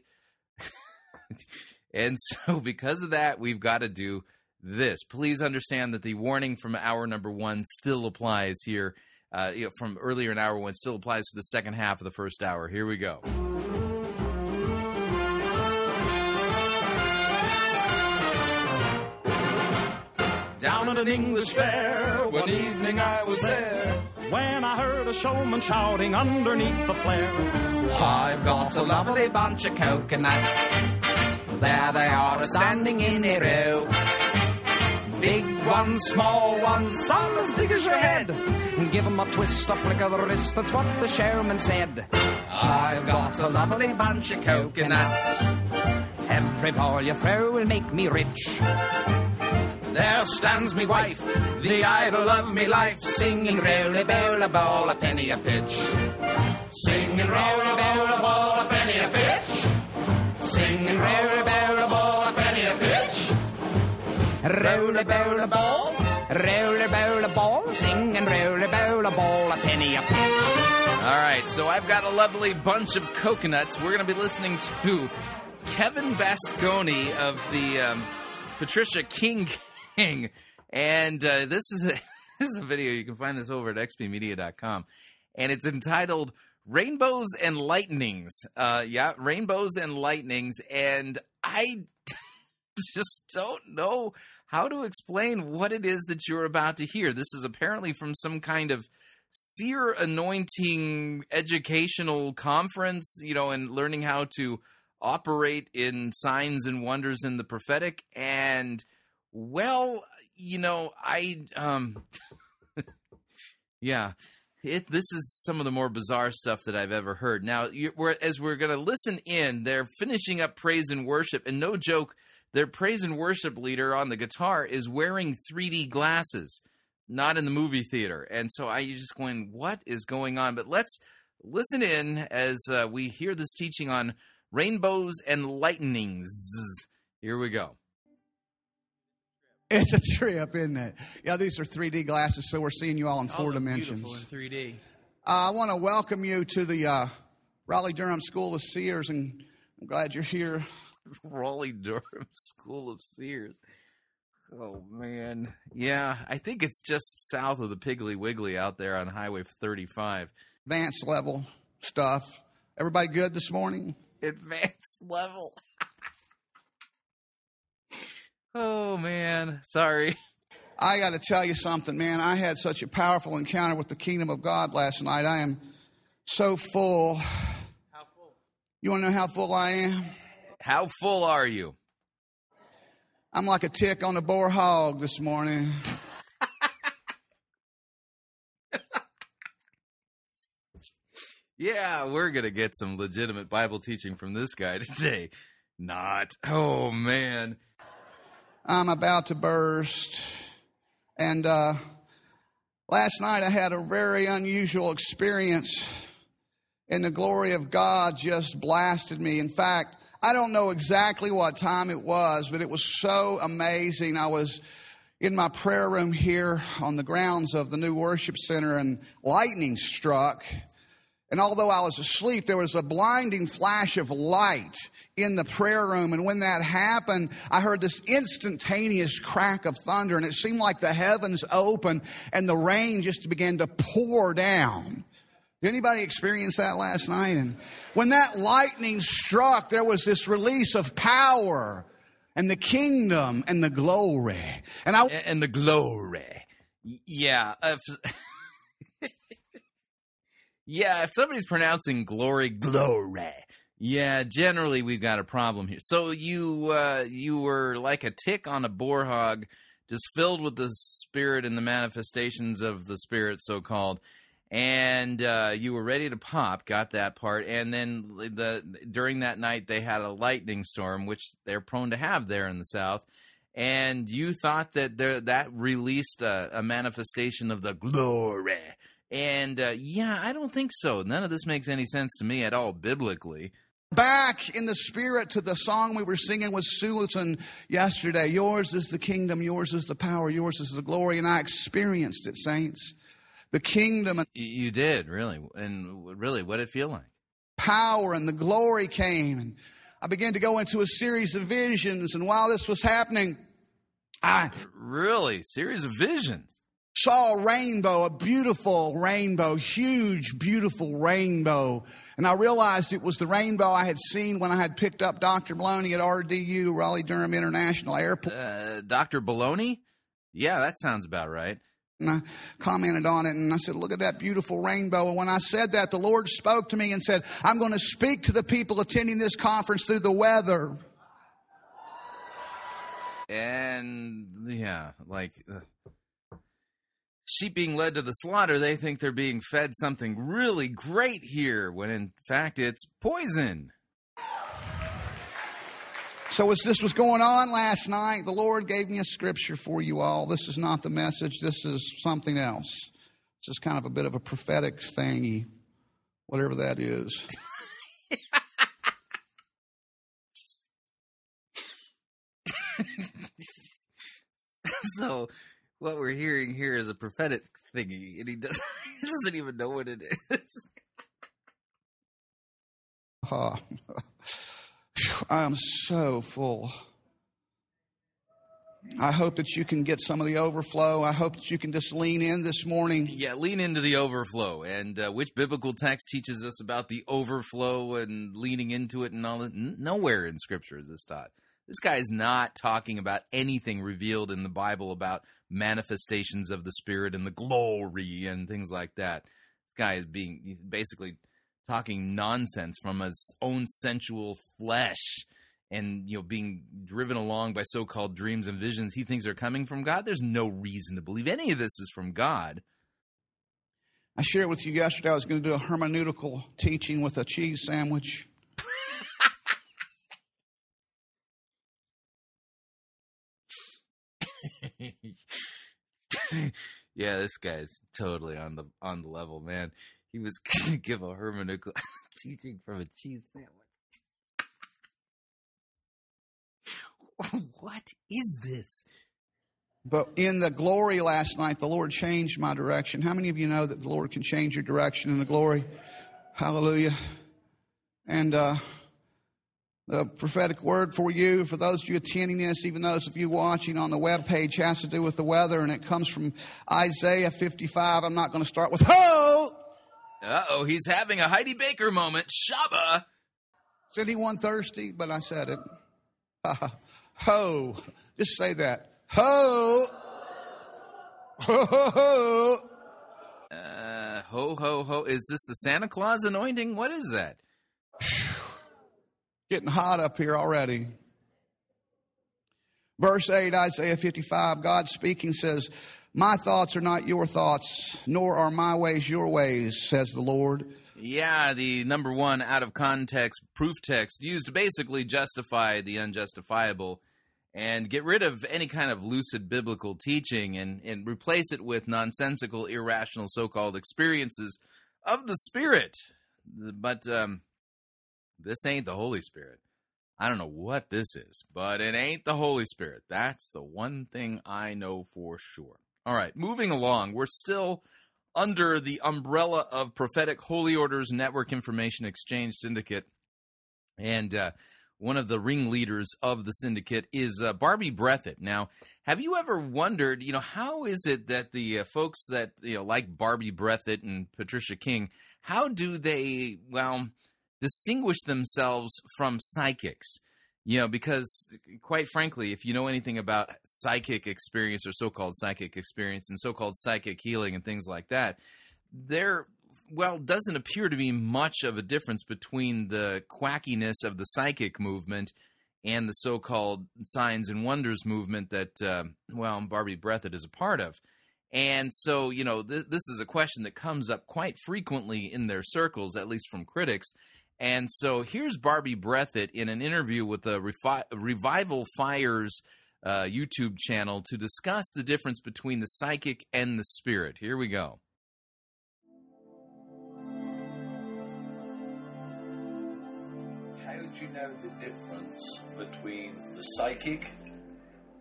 And so because of that, we've got to do this. Please understand that the warning from hour number one still applies here, uh, you know, from earlier in hour one, still applies to the second half of the first hour. Here we go. Down at an English fair, one evening I was there, when I heard a showman shouting underneath the flare, I've got a lovely bunch of coconuts, there they are standing in a row. Big ones, small ones, some as big as your head, and give them a twist, a flick of the wrist, that's what the showman said. I've got a lovely bunch of coconuts, every ball you throw will make me rich. There stands me wife, the idol of me life, singing roly-boly-ball, a penny a pitch. Singing roly-boly-ball, a penny a pitch. Singing roly-boly-ball, a penny a pitch. Roly-boly-ball, roly-boly-ball, singing roly-boly-ball, a penny a pitch. All right, so I've got a lovely bunch of coconuts. We're going to be listening to Kevin Basconi of the um, Patricia King... And uh, this is a this is a video. You can find this over at x p media dot com, and it's entitled "Rainbows and Lightnings." Uh, yeah, rainbows and lightnings, and I just don't know how to explain what it is that you're about to hear. This is apparently from some kind of seer anointing educational conference, you know, and learning how to operate in signs and wonders in the prophetic and. Well, you know, I, um, yeah, it, this is some of the more bizarre stuff that I've ever heard. Now, you, we're, as we're going to listen in, they're finishing up praise and worship, and no joke, their praise and worship leader on the guitar is wearing three D glasses, not in the movie theater. And so I just going, what is going on? But let's listen in as uh, we hear this teaching on rainbows and lightnings. Here we go. It's a trip, isn't it? Yeah, these are three D glasses, so we're seeing you all in four all dimensions. Beautiful in three D. Uh, I want to welcome you to the uh, Raleigh Durham School of Seers, and I'm glad you're here. Raleigh Durham School of Seers. Oh, man. Yeah, I think it's just south of the Piggly Wiggly out there on Highway thirty-five. Advanced level stuff. Everybody good this morning? Advanced level. Oh, man. Sorry. I got to tell you something, man. I had such a powerful encounter with the kingdom of God last night. I am so full. How full? You want to know how full I am? How full are you? I'm like a tick on a boar hog this morning. Yeah, we're going to get some legitimate Bible teaching from this guy today. Not. Oh, man. I'm about to burst. And uh, last night I had a very unusual experience, and the glory of God just blasted me. In fact, I don't know exactly what time it was, but it was so amazing. I was in my prayer room here on the grounds of the new worship center, and lightning struck. And although I was asleep, there was a blinding flash of light in the prayer room. And when that happened, I heard this instantaneous crack of thunder, and it seemed like the heavens opened and the rain just began to pour down. Did anybody experience that last night? And when that lightning struck, there was this release of power and the kingdom and the glory. And I and the glory. Yeah. If, yeah, if somebody's pronouncing glory, glory. Yeah, generally we've got a problem here. So you uh, you were like a tick on a boarhog, just filled with the Spirit and the manifestations of the Spirit, so-called. And uh, you were ready to pop, got that part. And then the during that night, they had a lightning storm, which they're prone to have there in the South. And you thought that there, that released a, a manifestation of the glory. And uh, yeah, I don't think so. None of this makes any sense to me at all, biblically. Back in the Spirit to the song we were singing with Susan yesterday. Yours is the kingdom, yours is the power, yours is the glory. And I experienced it, saints. The kingdom. And you did, really. And really, what did it feel like? Power and the glory came. And I began to go into a series of visions. And while this was happening, I... Really? Series of visions? Saw a rainbow, a beautiful rainbow, huge, beautiful rainbow. And I realized it was the rainbow I had seen when I had picked up Doctor Maloney at R D U, Raleigh Durham International Airport. Uh, Doctor Baloney? Yeah, that sounds about right. And I commented on it, and I said, look at that beautiful rainbow. And when I said that, the Lord spoke to me and said, I'm going to speak to the people attending this conference through the weather. And, yeah, like, uh, sheep being led to the slaughter, they think they're being fed something really great here, when in fact it's poison. So as this was going on last night, the Lord gave me a scripture for you all. This is not the message. This is something else. This is kind of a bit of a prophetic thingy, whatever that is. So what we're hearing here is a prophetic thingy, and he doesn't, he doesn't even know what it is. Ha. Uh. I am so full. I hope that you can get some of the overflow. I hope that you can just lean in this morning. Yeah, lean into the overflow. And uh, which biblical text teaches us about the overflow and leaning into it and all that? Nowhere in Scripture is this taught. This guy is not talking about anything revealed in the Bible about manifestations of the Spirit and the glory and things like that. This guy is being he's basically... talking nonsense from his own sensual flesh and, you know, being driven along by so-called dreams and visions he thinks are coming from God. There's no reason to believe any of this is from God. I shared with you yesterday I was going to do a hermeneutical teaching with a cheese sandwich. Yeah, this guy's totally on the on the level, man. He was going to give a hermeneutical teaching from a cheese sandwich. What is this? But in the glory last night, the Lord changed my direction. How many of you know that the Lord can change your direction in the glory? Hallelujah. And uh, the prophetic word for you, for those of you attending this, even those of you watching on the webpage, has to do with the weather, and it comes from Isaiah fifty-five. I'm not going to start with, ho! Uh-oh, he's having a Heidi Baker moment. Shabba. Is anyone thirsty? But I said it. Uh, ho. Just say that. Ho. Ho, ho, ho. Uh, ho, ho, ho. Is this the Santa Claus anointing? What is that? Getting hot up here already. Verse eight, Isaiah fifty-five, God speaking says, my thoughts are not your thoughts, nor are my ways your ways, says the Lord. Yeah, the number one out-of-context proof text used to basically justify the unjustifiable and get rid of any kind of lucid biblical teaching and, and replace it with nonsensical, irrational so-called experiences of the Spirit. But um, this ain't the Holy Spirit. I don't know what this is, but it ain't the Holy Spirit. That's the one thing I know for sure. All right, moving along. We're still under the umbrella of Prophetic Holy Orders Network Information Exchange Syndicate. And uh, one of the ringleaders of the syndicate is uh, Barbie Breathitt. Now, have you ever wondered, you know, how is it that the uh, folks that, you know, like Barbie Breathitt and Patricia King, how do they, well, distinguish themselves from psychics? You know, because quite frankly, if you know anything about psychic experience or so-called psychic experience and so-called psychic healing and things like that, there, well, doesn't appear to be much of a difference between the quackiness of the psychic movement and the so-called signs and wonders movement that, uh, well, Barbie Breathitt is a part of. And so, you know, th- this is a question that comes up quite frequently in their circles, at least from critics. And so here's Barbie Breathitt in an interview with the Revi- Revival Fires uh, YouTube channel to discuss the difference between the psychic and the spirit. Here we go. How do you know the difference between the psychic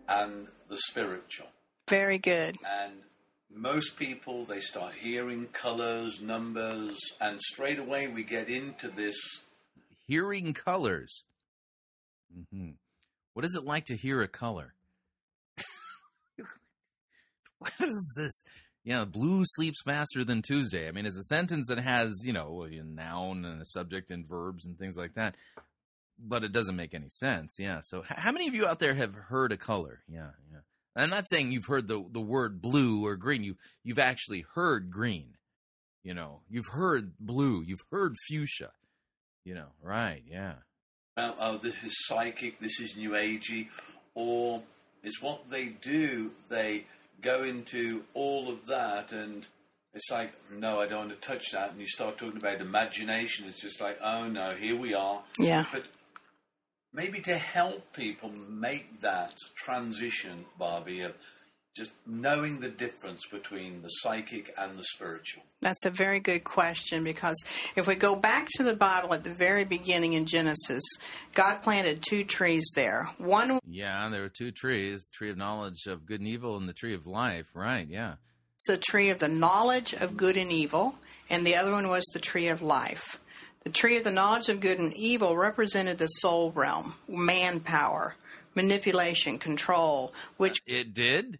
and the spiritual? Very good. And most people, they start hearing colors, numbers, and straight away we get into this. Hearing colors. Mm-hmm. What is it like to hear a color? What is this? Yeah, you know, blue sleeps faster than Tuesday. I mean, it's a sentence that has, you know, a noun and a subject and verbs and things like that. But it doesn't make any sense. Yeah. So how many of you out there have heard a color? Yeah, yeah. I'm not saying you've heard the, the word blue or green. You, you've actually heard green, you know. You've heard blue. You've heard fuchsia, you know. Right, yeah. Oh, oh, this is psychic. This is new agey. Or it's what they do. They go into all of that and it's like, no, I don't want to touch that. And you start talking about imagination. It's just like, oh, no, here we are. Yeah. But maybe to help people make that transition, Barbie, of just knowing the difference between the psychic and the spiritual. That's a very good question, because if we go back to the Bible at the very beginning in Genesis, God planted two trees there. One. Yeah, there were two trees, tree of knowledge of good and evil and the tree of life. Right, yeah. It's the tree of the knowledge of good and evil, and the other one was the tree of life. The tree of the knowledge of good and evil represented the soul realm, manpower, manipulation, control, which... It did?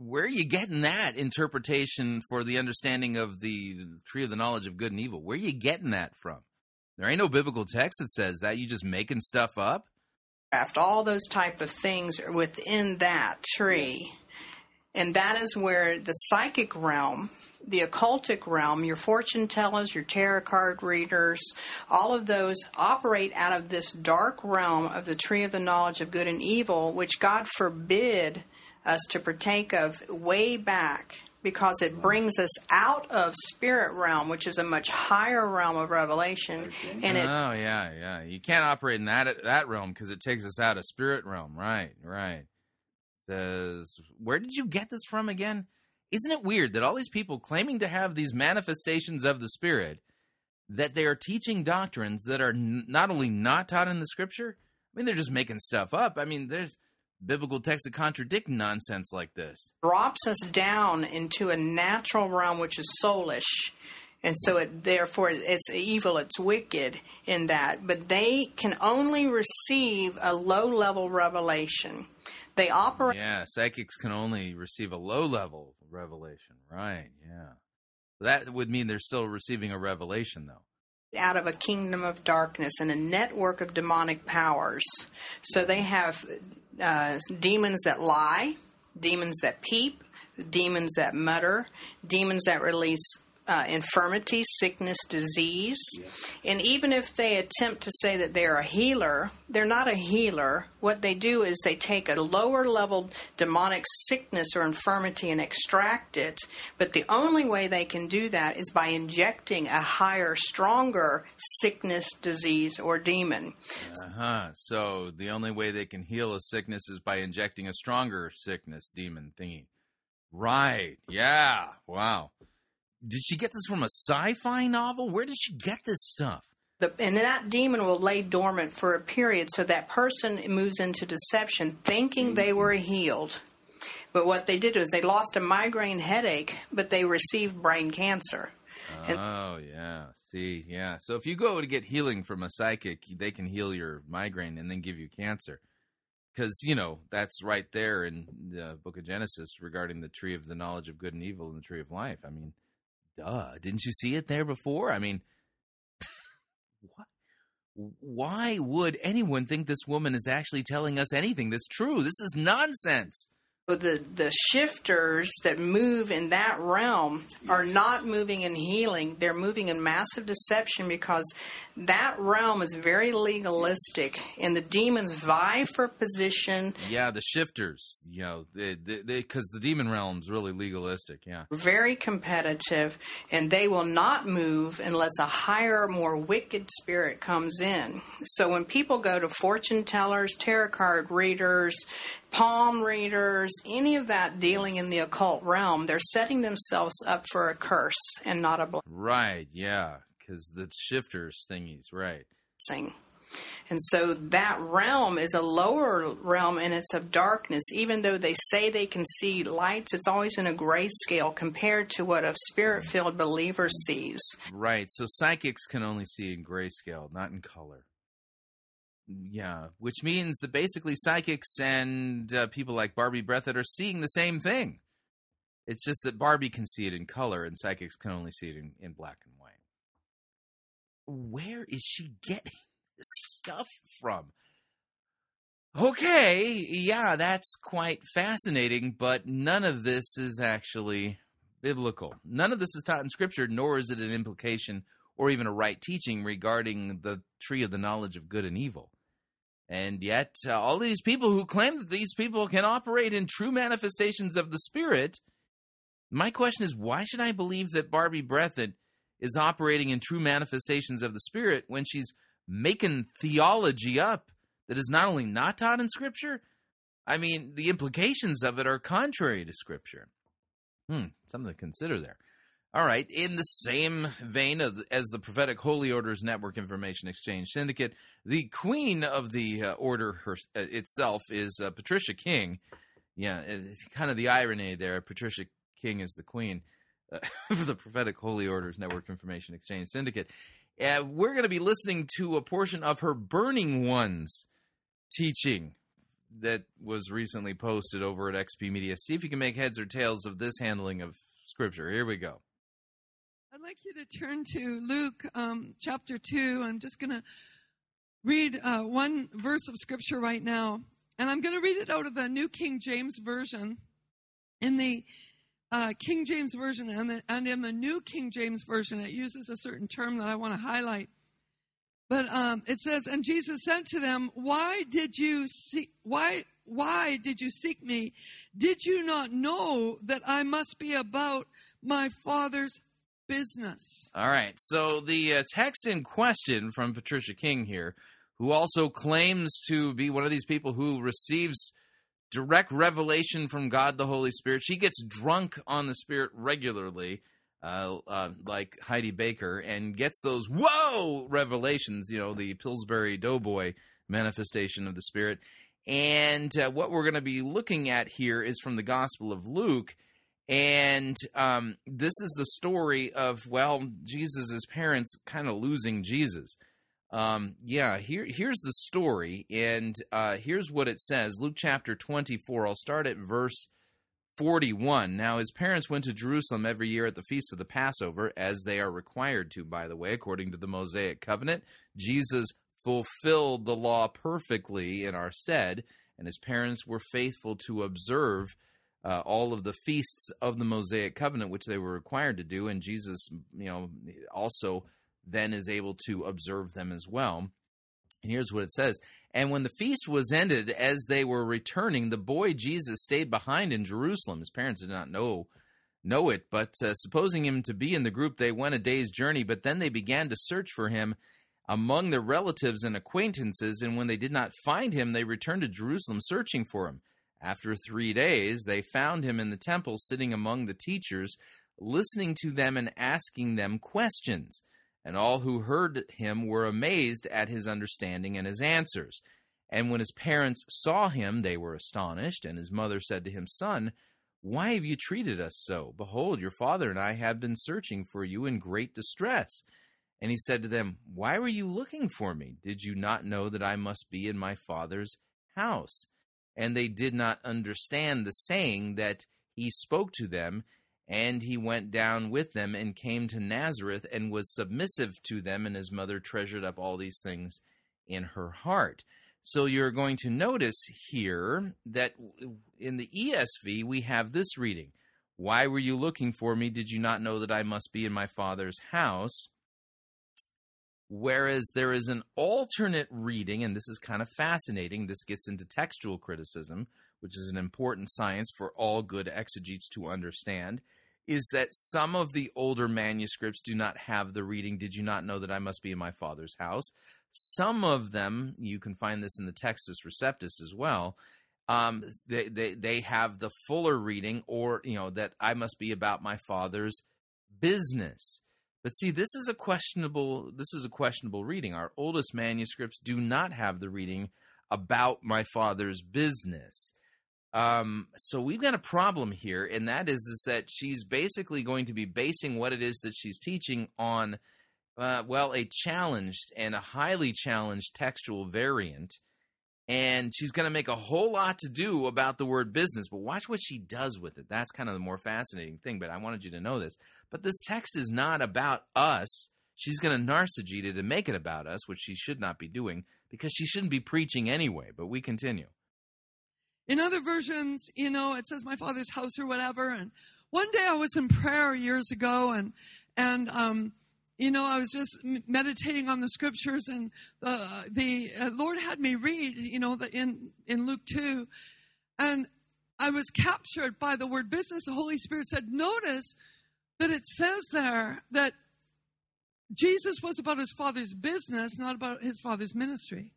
Where are you getting that interpretation for the understanding of the tree of the knowledge of good and evil? Where are you getting that from? There ain't no biblical text that says that. You just making stuff up? After all those type of things are within that tree. And that is where the psychic realm... The occultic realm, your fortune tellers, your tarot card readers, all of those operate out of this dark realm of the tree of the knowledge of good and evil, which God forbid us to partake of way back, because it brings us out of spirit realm, which is a much higher realm of revelation. And it, oh, yeah, yeah. You can't operate in that that realm because it takes us out of spirit realm. Right, right. Says, where did you get this from again? Isn't it weird that all these people claiming to have these manifestations of the Spirit, that they are teaching doctrines that are n- not only not taught in the Scripture, I mean, they're just making stuff up. I mean, there's biblical texts that contradict nonsense like this. Drops us down into a natural realm, which is soulish. And so, it, therefore, it's evil, it's wicked in that. But they can only receive a low-level revelation. They operate... Yeah, psychics can only receive a low-level revelation. Right, yeah. That would mean they're still receiving a revelation, though. Out of a kingdom of darkness and a network of demonic powers. So they have uh, demons that lie, demons that peep, demons that mutter, demons that release... Uh, infirmity, sickness, disease. Yes. And even if they attempt to say that they're a healer, they're not a healer. What they do is they take a lower level demonic sickness or infirmity and extract it. But the only way they can do that is by injecting a higher, stronger sickness, disease, or demon. Uh-huh. So the only way they can heal a sickness is by injecting a stronger sickness, demon thingy. Right. Yeah. Wow. Did she get this from a sci-fi novel? Where did she get this stuff? The, and that demon will lay dormant for a period, so that person moves into deception, thinking they were healed. But what they did was they lost a migraine headache, but they received brain cancer. And oh, yeah. See, yeah. So if you go to get healing from a psychic, they can heal your migraine and then give you cancer. Because, you know, that's right there in the book of Genesis regarding the tree of the knowledge of good and evil and the tree of life. I mean... Duh, didn't you see it there before? I mean, what? why would anyone think this woman is actually telling us anything that's true? This is nonsense. But the, the shifters that move in that realm are not moving in healing. They're moving in massive deception, because that realm is very legalistic, and the demons vie for position. Yeah, the shifters, you know, because they, they, they, the demon realm's really legalistic, yeah. Very competitive, and they will not move unless a higher, more wicked spirit comes in. So when people go to fortune tellers, tarot card readers, palm readers, any of that dealing in the occult realm, they're setting themselves up for a curse and not a blessing. Right, yeah, because the shifters thingies, right. And so that realm is a lower realm, and it's of darkness. Even though they say they can see lights, it's always in a grayscale compared to what a spirit-filled believer sees. Right, so psychics can only see in grayscale, not in color. Yeah, which means that basically psychics and uh, people like Barbie Breathitt are seeing the same thing. It's just that Barbie can see it in color and psychics can only see it in, in black and white. Where is she getting this stuff from? Okay, yeah, that's quite fascinating, but none of this is actually biblical. None of this is taught in Scripture, nor is it an implication or even a right teaching regarding the tree of the knowledge of good and evil. And yet, uh, all these people who claim that these people can operate in true manifestations of the Spirit, my question is, why should I believe that Barbie Breathitt is operating in true manifestations of the Spirit when she's making theology up that is not only not taught in Scripture, I mean, the implications of it are contrary to Scripture? Hmm, something to consider there. All right, in the same vein of, as the Prophetic Holy Orders Network Information Exchange Syndicate, the queen of the uh, order her, uh, itself is uh, Patricia King. Yeah, it's kind of the irony there. Patricia King is the queen uh, of the Prophetic Holy Orders Network Information Exchange Syndicate. Uh, we're going to be listening to a portion of her Burning Ones teaching that was recently posted over at X P Media. See if you can make heads or tails of this handling of Scripture. Here we go. I'd like you to turn to Luke um, chapter two. I'm just going to read uh, one verse of Scripture right now. And I'm going to read it out of the New King James Version. In the uh, King James Version and, the, and in the New King James Version, it uses a certain term that I want to highlight. But um, it says, "And Jesus said to them, Why did you see, why, why did you seek me? Did you not know that I must be about my Father's business?" All right, so the uh, text in question from Patricia King here, who also claims to be one of these people who receives direct revelation from God the Holy Spirit. She gets drunk on the Spirit regularly, uh, uh, like Heidi Baker, and gets those whoa revelations, you know, the Pillsbury Doughboy manifestation of the Spirit. And uh, what we're going to be looking at here is from the Gospel of Luke. And um, this is the story of, well, Jesus' parents kind of losing Jesus. Um, yeah, here, here's the story, and uh, here's what it says. Luke chapter twenty-four, I'll start at verse forty-one. "Now his parents went to Jerusalem every year at the Feast of the Passover, as they are required to, by the way, according to the Mosaic covenant. Jesus fulfilled the law perfectly in our stead, and his parents were faithful to observe Uh, all of the feasts of the Mosaic covenant, which they were required to do, and Jesus, you know, also then is able to observe them as well. And here's what it says. "And when the feast was ended, as they were returning, the boy Jesus stayed behind in Jerusalem. His parents did not know know it, but uh, supposing him to be in the group, they went a day's journey. But then they began to search for him among their relatives and acquaintances, and when they did not find him, they returned to Jerusalem searching for him. After three days, they found him in the temple, sitting among the teachers, listening to them and asking them questions. And all who heard him were amazed at his understanding and his answers. And when his parents saw him, they were astonished. And his mother said to him, 'Son, why have you treated us so? Behold, your father and I have been searching for you in great distress.' And he said to them, 'Why were you looking for me? Did you not know that I must be in my Father's house?' And they did not understand the saying that he spoke to them. And he went down with them and came to Nazareth and was submissive to them, and his mother treasured up all these things in her heart. So you're going to notice here that in the E S V, we have this reading. Why were you looking for me? Did you not know that I must be in my Father's house? Whereas there is an alternate reading, and this is kind of fascinating. This gets into textual criticism, which is an important science for all good exegetes to understand, is that some of the older manuscripts do not have the reading, did you not know that I must be in my Father's house? Some of them, you can find this in the Textus Receptus as well, um, they, they, they have the fuller reading, or, you know, that I must be about my Father's business. But see, this is a questionable, this is a questionable reading. Our oldest manuscripts do not have the reading about my Father's business. Um, so we've got a problem here, and that is, is that she's basically going to be basing what it is that she's teaching on, uh, well, a challenged and a highly challenged textual variant, and she's going to make a whole lot to do about the word business, but watch what she does with it. That's kind of the more fascinating thing, but I wanted you to know this. But this text is not about us. She's going to narcissegete it and make it about us, which she should not be doing, because she shouldn't be preaching anyway, but we continue. In other versions, you know, it says my Father's house or whatever. And one day I was in prayer years ago, and, and um, you know, I was just meditating on the scriptures, and the, the Lord had me read, you know, the, in, in Luke two. And I was captured by the word business. The Holy Spirit said, notice that it says there that Jesus was about his Father's business, not about his Father's ministry.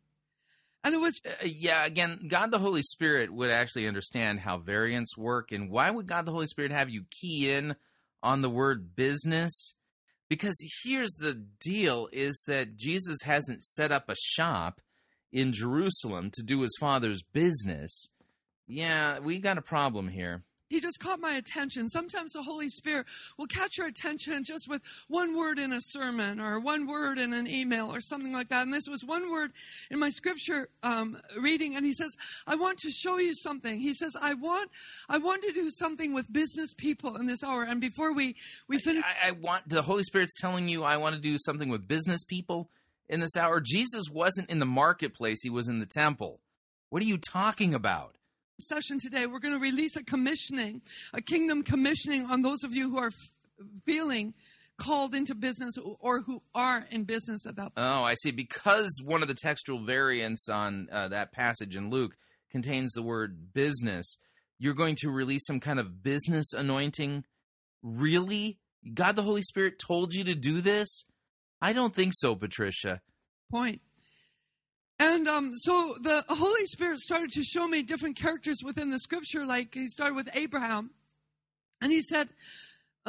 And it was... Uh, yeah, again, God the Holy Spirit would actually understand how variants work, and why would God the Holy Spirit have you key in on the word business? Because here's the deal, is that Jesus hasn't set up a shop in Jerusalem to do his Father's business. Yeah, we got a problem here. He just caught my attention. Sometimes the Holy Spirit will catch your attention just with one word in a sermon or one word in an email or something like that. And this was one word in my scripture um, reading. And he says, I want to show you something. He says, I want I want to do something with business people in this hour. And before we, we finish... I, I, I want the Holy Spirit's telling you I want to do something with business people in this hour. Jesus wasn't in the marketplace. He was in the temple. What are you talking about? Session today, we're going to release a commissioning, a kingdom commissioning on those of you who are f- feeling called into business or who are in business at that point. Oh, I see. Because one of the textual variants on uh, that passage in Luke contains the word business, you're going to release some kind of business anointing? Really? God the Holy Spirit told you to do this? I don't think so, Patricia. Point. And um, so the Holy Spirit started to show me different characters within the scripture. Like he started with Abraham, and he said,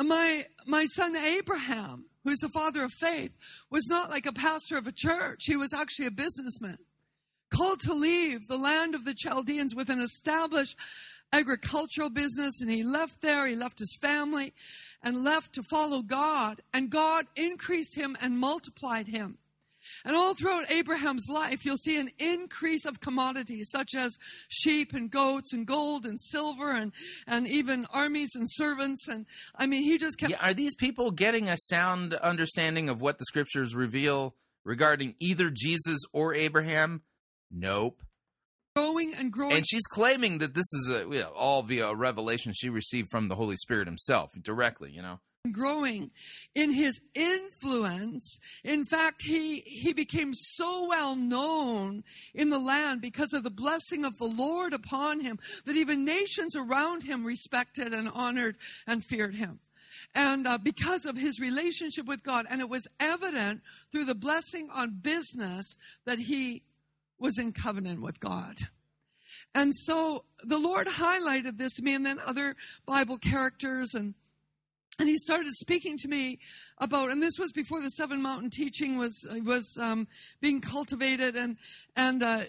my my son Abraham, who's the father of faith, was not like a pastor of a church. He was actually a businessman, called to leave the land of the Chaldeans with an established agricultural business. And he left there, he left his family, and left to follow God. And God increased him and multiplied him. And all throughout Abraham's life, you'll see an increase of commodities such as sheep and goats and gold and silver and, and even armies and servants. And I mean, he just kept... Yeah, are these people getting a sound understanding of what the scriptures reveal regarding either Jesus or Abraham? Nope. Growing and growing. And she's claiming that this is a, you know, all via a revelation she received from the Holy Spirit himself directly, you know. Growing in his influence. In fact, he, he became so well known in the land because of the blessing of the Lord upon him that even nations around him respected and honored and feared him. And uh, because of his relationship with God, and it was evident through the blessing on business that he was in covenant with God. And so the Lord highlighted this to me, and then other Bible characters, and And he started speaking to me about, and this was before the Seven Mountain teaching was was um, being cultivated, and and uh,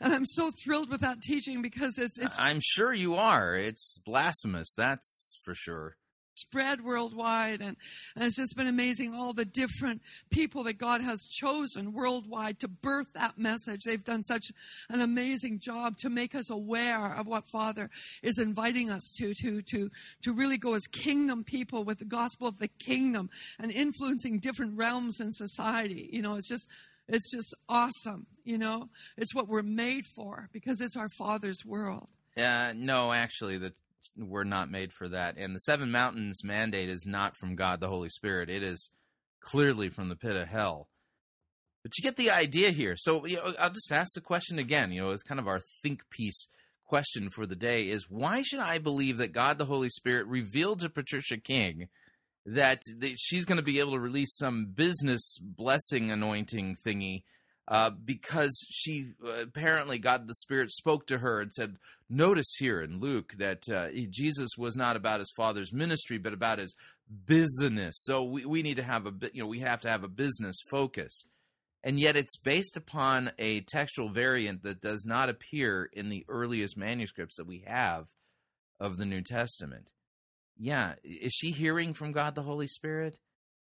and I'm so thrilled with that teaching because it's, it's. I'm sure you are. It's blasphemous, that's for sure. It's spread worldwide. And, and it's just been amazing, all the different people that God has chosen worldwide to birth that message. They've done such an amazing job to make us aware of what Father is inviting us to, to, to, to really go as kingdom people with the gospel of the kingdom and influencing different realms in society. You know, it's just, it's just awesome. You know, it's what we're made for because it's our Father's world. Uh, no, actually, the, we're not made for that. And the Seven Mountains mandate is not from God, the Holy Spirit. It is clearly from the pit of hell. But you get the idea here. So you know, I'll just ask the question again. You know, it's kind of our think piece question for the day is, why should I believe that God, the Holy Spirit, revealed to Patricia King that, that she's going to be able to release some business blessing anointing thingy? Uh, because she uh, apparently God the Spirit spoke to her and said, notice here in Luke that uh, Jesus was not about his Father's ministry, but about his business. So we, we need to have a you know we have to have a business focus, and yet it's based upon a textual variant that does not appear in the earliest manuscripts that we have of the New Testament. Yeah, is she hearing from God the Holy Spirit?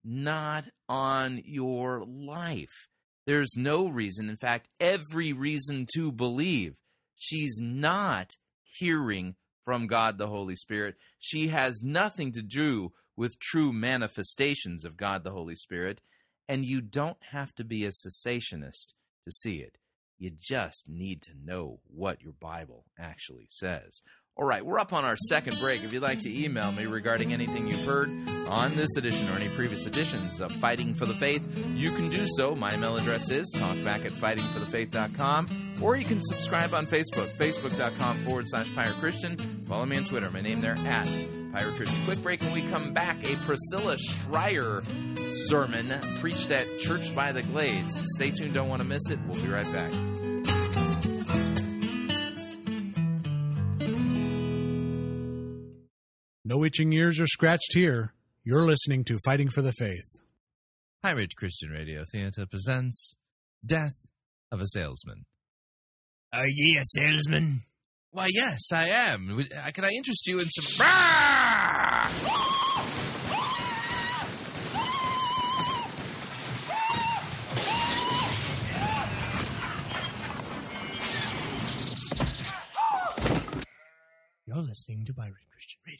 Not on your life. There's no reason, in fact, every reason to believe she's not hearing from God the Holy Spirit. She has nothing to do with true manifestations of God the Holy Spirit, and you don't have to be a cessationist to see it. You just need to know what your Bible actually says. All right, we're up on our second break. If you'd like to email me regarding anything you've heard on this edition or any previous editions of Fighting for the Faith, you can do so. My email address is talkback at fighting for the faith dot com, or you can subscribe on Facebook, facebook.com forward slash Pirate Christian. Follow me on Twitter. My name there, at Pirate Christian. Quick break. When we come back, a Priscilla Shirer sermon preached at Church by the Glades. Stay tuned. Don't want to miss it. We'll be right back. No itching ears are scratched here. You're listening to Fighting for the Faith. Pirate Christian Radio Theater presents Death of a Salesman. Are ye a salesman? Why, yes, I am. Can I interest you in some... You're listening to Pirate Christian Radio.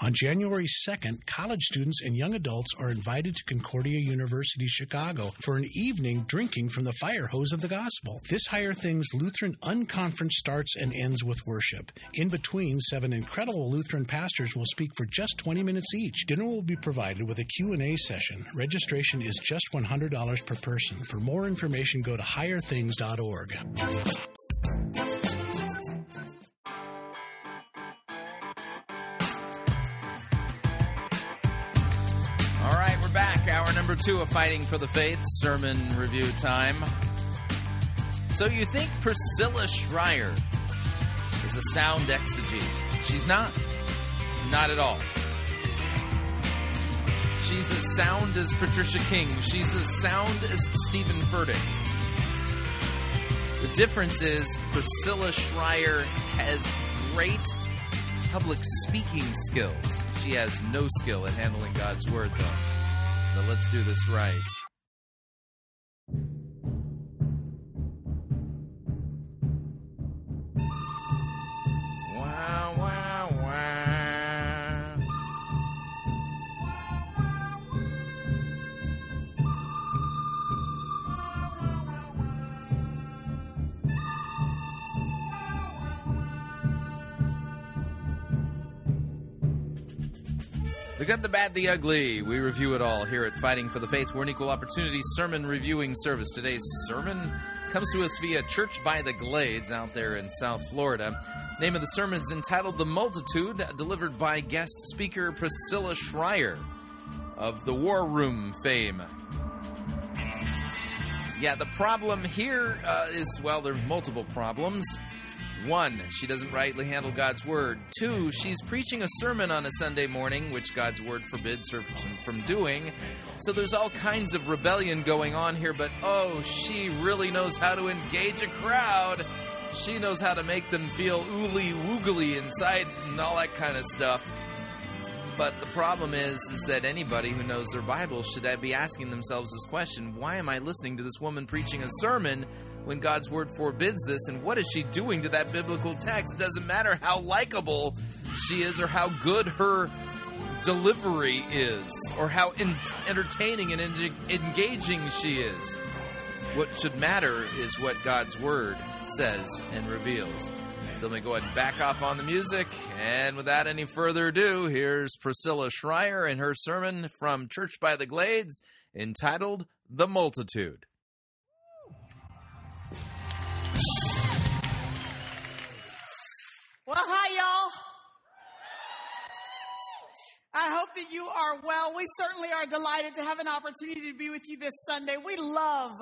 On January second, college students and young adults are invited to Concordia University Chicago for an evening drinking from the fire hose of the gospel. This Higher Things Lutheran Unconference starts and ends with worship. In between, seven incredible Lutheran pastors will speak for just twenty minutes each. Dinner will be provided with a Q and A session. Registration is just one hundred dollars per person. For more information, go to higher things dot org. Hour number two of Fighting for the Faith, sermon review time. So you think Priscilla Shirer is a sound exegete. She's not. Not at all. She's as sound as Patricia King. She's as sound as Stephen Furtick. The difference is Priscilla Shirer has great public speaking skills. She has no skill at handling God's word, though. So let's do this right. Wow, wow, wow. good, the bad, the ugly. We review it all here at Fighting for the Faith. We're an equal opportunity sermon reviewing service. Today's sermon comes to us via Church by the Glades out there in South Florida. Name of the sermon is entitled The Multitude, delivered by guest speaker Priscilla Shirer of the War Room fame. Yeah, the problem here uh, is, well, there are multiple problems. One, she doesn't rightly handle God's Word. Two, she's preaching a sermon on a Sunday morning, which God's Word forbids her from doing. So there's all kinds of rebellion going on here, but oh, she really knows how to engage a crowd. She knows how to make them feel ooly-woogly inside and all that kind of stuff. But the problem is, is that anybody who knows their Bible should be asking themselves this question: why am I listening to this woman preaching a sermon when God's Word forbids this, and what is she doing to that biblical text? It doesn't matter how likable she is or how good her delivery is or how in- entertaining and en- engaging she is. What should matter is what God's Word says and reveals. So let me go ahead and back off on the music. And without any further ado, here's Priscilla Shirer and her sermon from Church by the Glades entitled The Multitude. Well, hi, y'all. I hope that you are well. We certainly are delighted to have an opportunity to be with you this Sunday. We love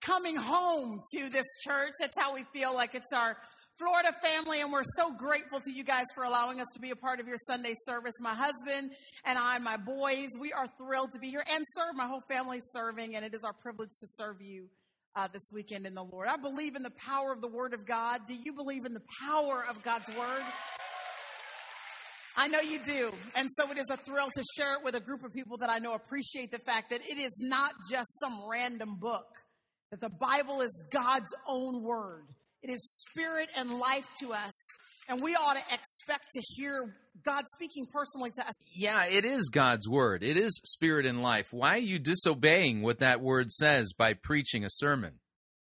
coming home to this church. That's how we feel, like it's our Florida family, and we're so grateful to you guys for allowing us to be a part of your Sunday service. My husband and I, my boys, we are thrilled to be here and serve. My whole family is serving, and it is our privilege to serve you Uh, this weekend in the Lord. I believe in the power of the Word of God. Do you believe in the power of God's Word? I know you do. And so it is a thrill to share it with a group of people that I know appreciate the fact that it is not just some random book, that the Bible is God's own Word. It is spirit and life to us. And we ought to expect to hear God speaking personally to us. Yeah, it is God's Word. It is spirit and life. Why are you disobeying what that Word says by preaching a sermon?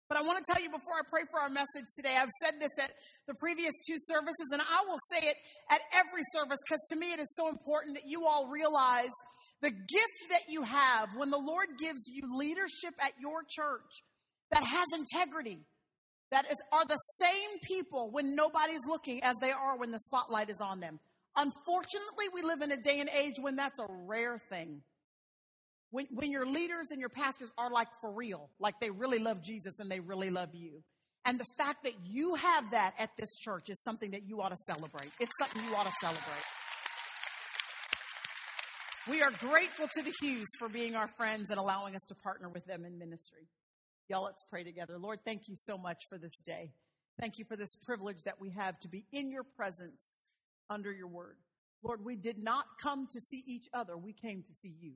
But I want to tell you before I pray for our message today, I've said this at the previous two services, and I will say it at every service, because to me it is so important that you all realize the gift that you have when the Lord gives you leadership at your church that has integrity. That is, are the same people when nobody's looking as they are when the spotlight is on them. Unfortunately, we live in a day and age when that's a rare thing. When, when your leaders and your pastors are like for real, like they really love Jesus and they really love you. And the fact that you have that at this church is something that you ought to celebrate. It's something you ought to celebrate. We are grateful to the Hughes for being our friends and allowing us to partner with them in ministry. Y'all, let's pray together. Lord, thank you so much for this day. Thank you for this privilege that we have to be in your presence under your Word. Lord, we did not come to see each other. We came to see you.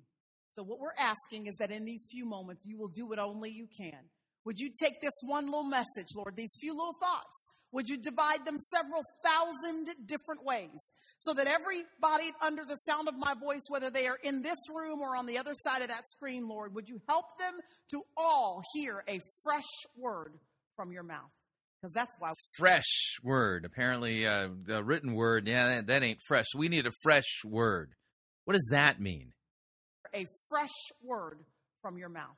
So what we're asking is that in these few moments, you will do what only you can. Would you take this one little message, Lord, these few little thoughts, would you divide them several thousand different ways so that everybody under the sound of my voice, whether they are in this room or on the other side of that screen, Lord, would you help them to all hear a fresh word from your mouth? Because that's why. Fresh word. Apparently, uh, the written word, yeah, that, that ain't fresh. We need a fresh word. What does that mean? A fresh word from your mouth.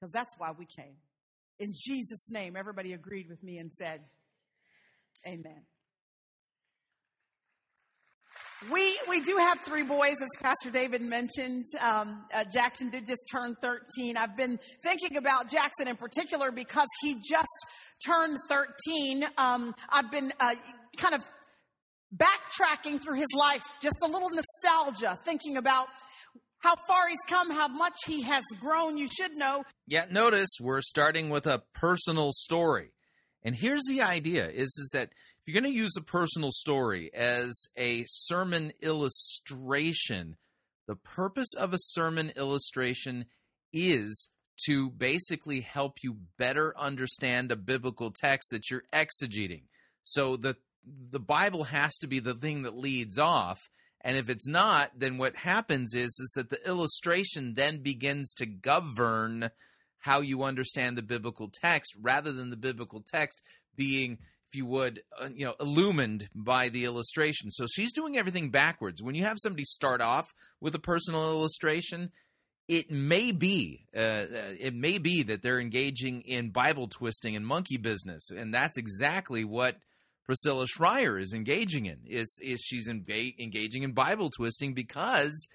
Because that's why we came. In Jesus' name, everybody agreed with me and said, amen. We we do have three boys, as Pastor David mentioned. Um, uh, Jackson did just turn thirteen. I've been thinking about Jackson in particular because he just turned thirteen. Um, I've been uh, kind of backtracking through his life, just a little nostalgia, thinking about how far he's come, how much he has grown. You should know. Yeah, notice we're starting with a personal story. And here's the idea, is, is that if you're going to use a personal story as a sermon illustration, the purpose of a sermon illustration is to basically help you better understand a biblical text that you're exegeting. So the the Bible has to be the thing that leads off, and if it's not, then what happens is, is that the illustration then begins to govern how you understand the biblical text, rather than the biblical text being if you would, uh, you know, illumined by the illustration. So she's doing everything backwards. When you have somebody start off with a personal illustration, it may be, uh, it may be that they're engaging in Bible twisting and monkey business, and that's exactly what Priscilla Shirer is engaging in. Is is she's enga- engaging in Bible twisting because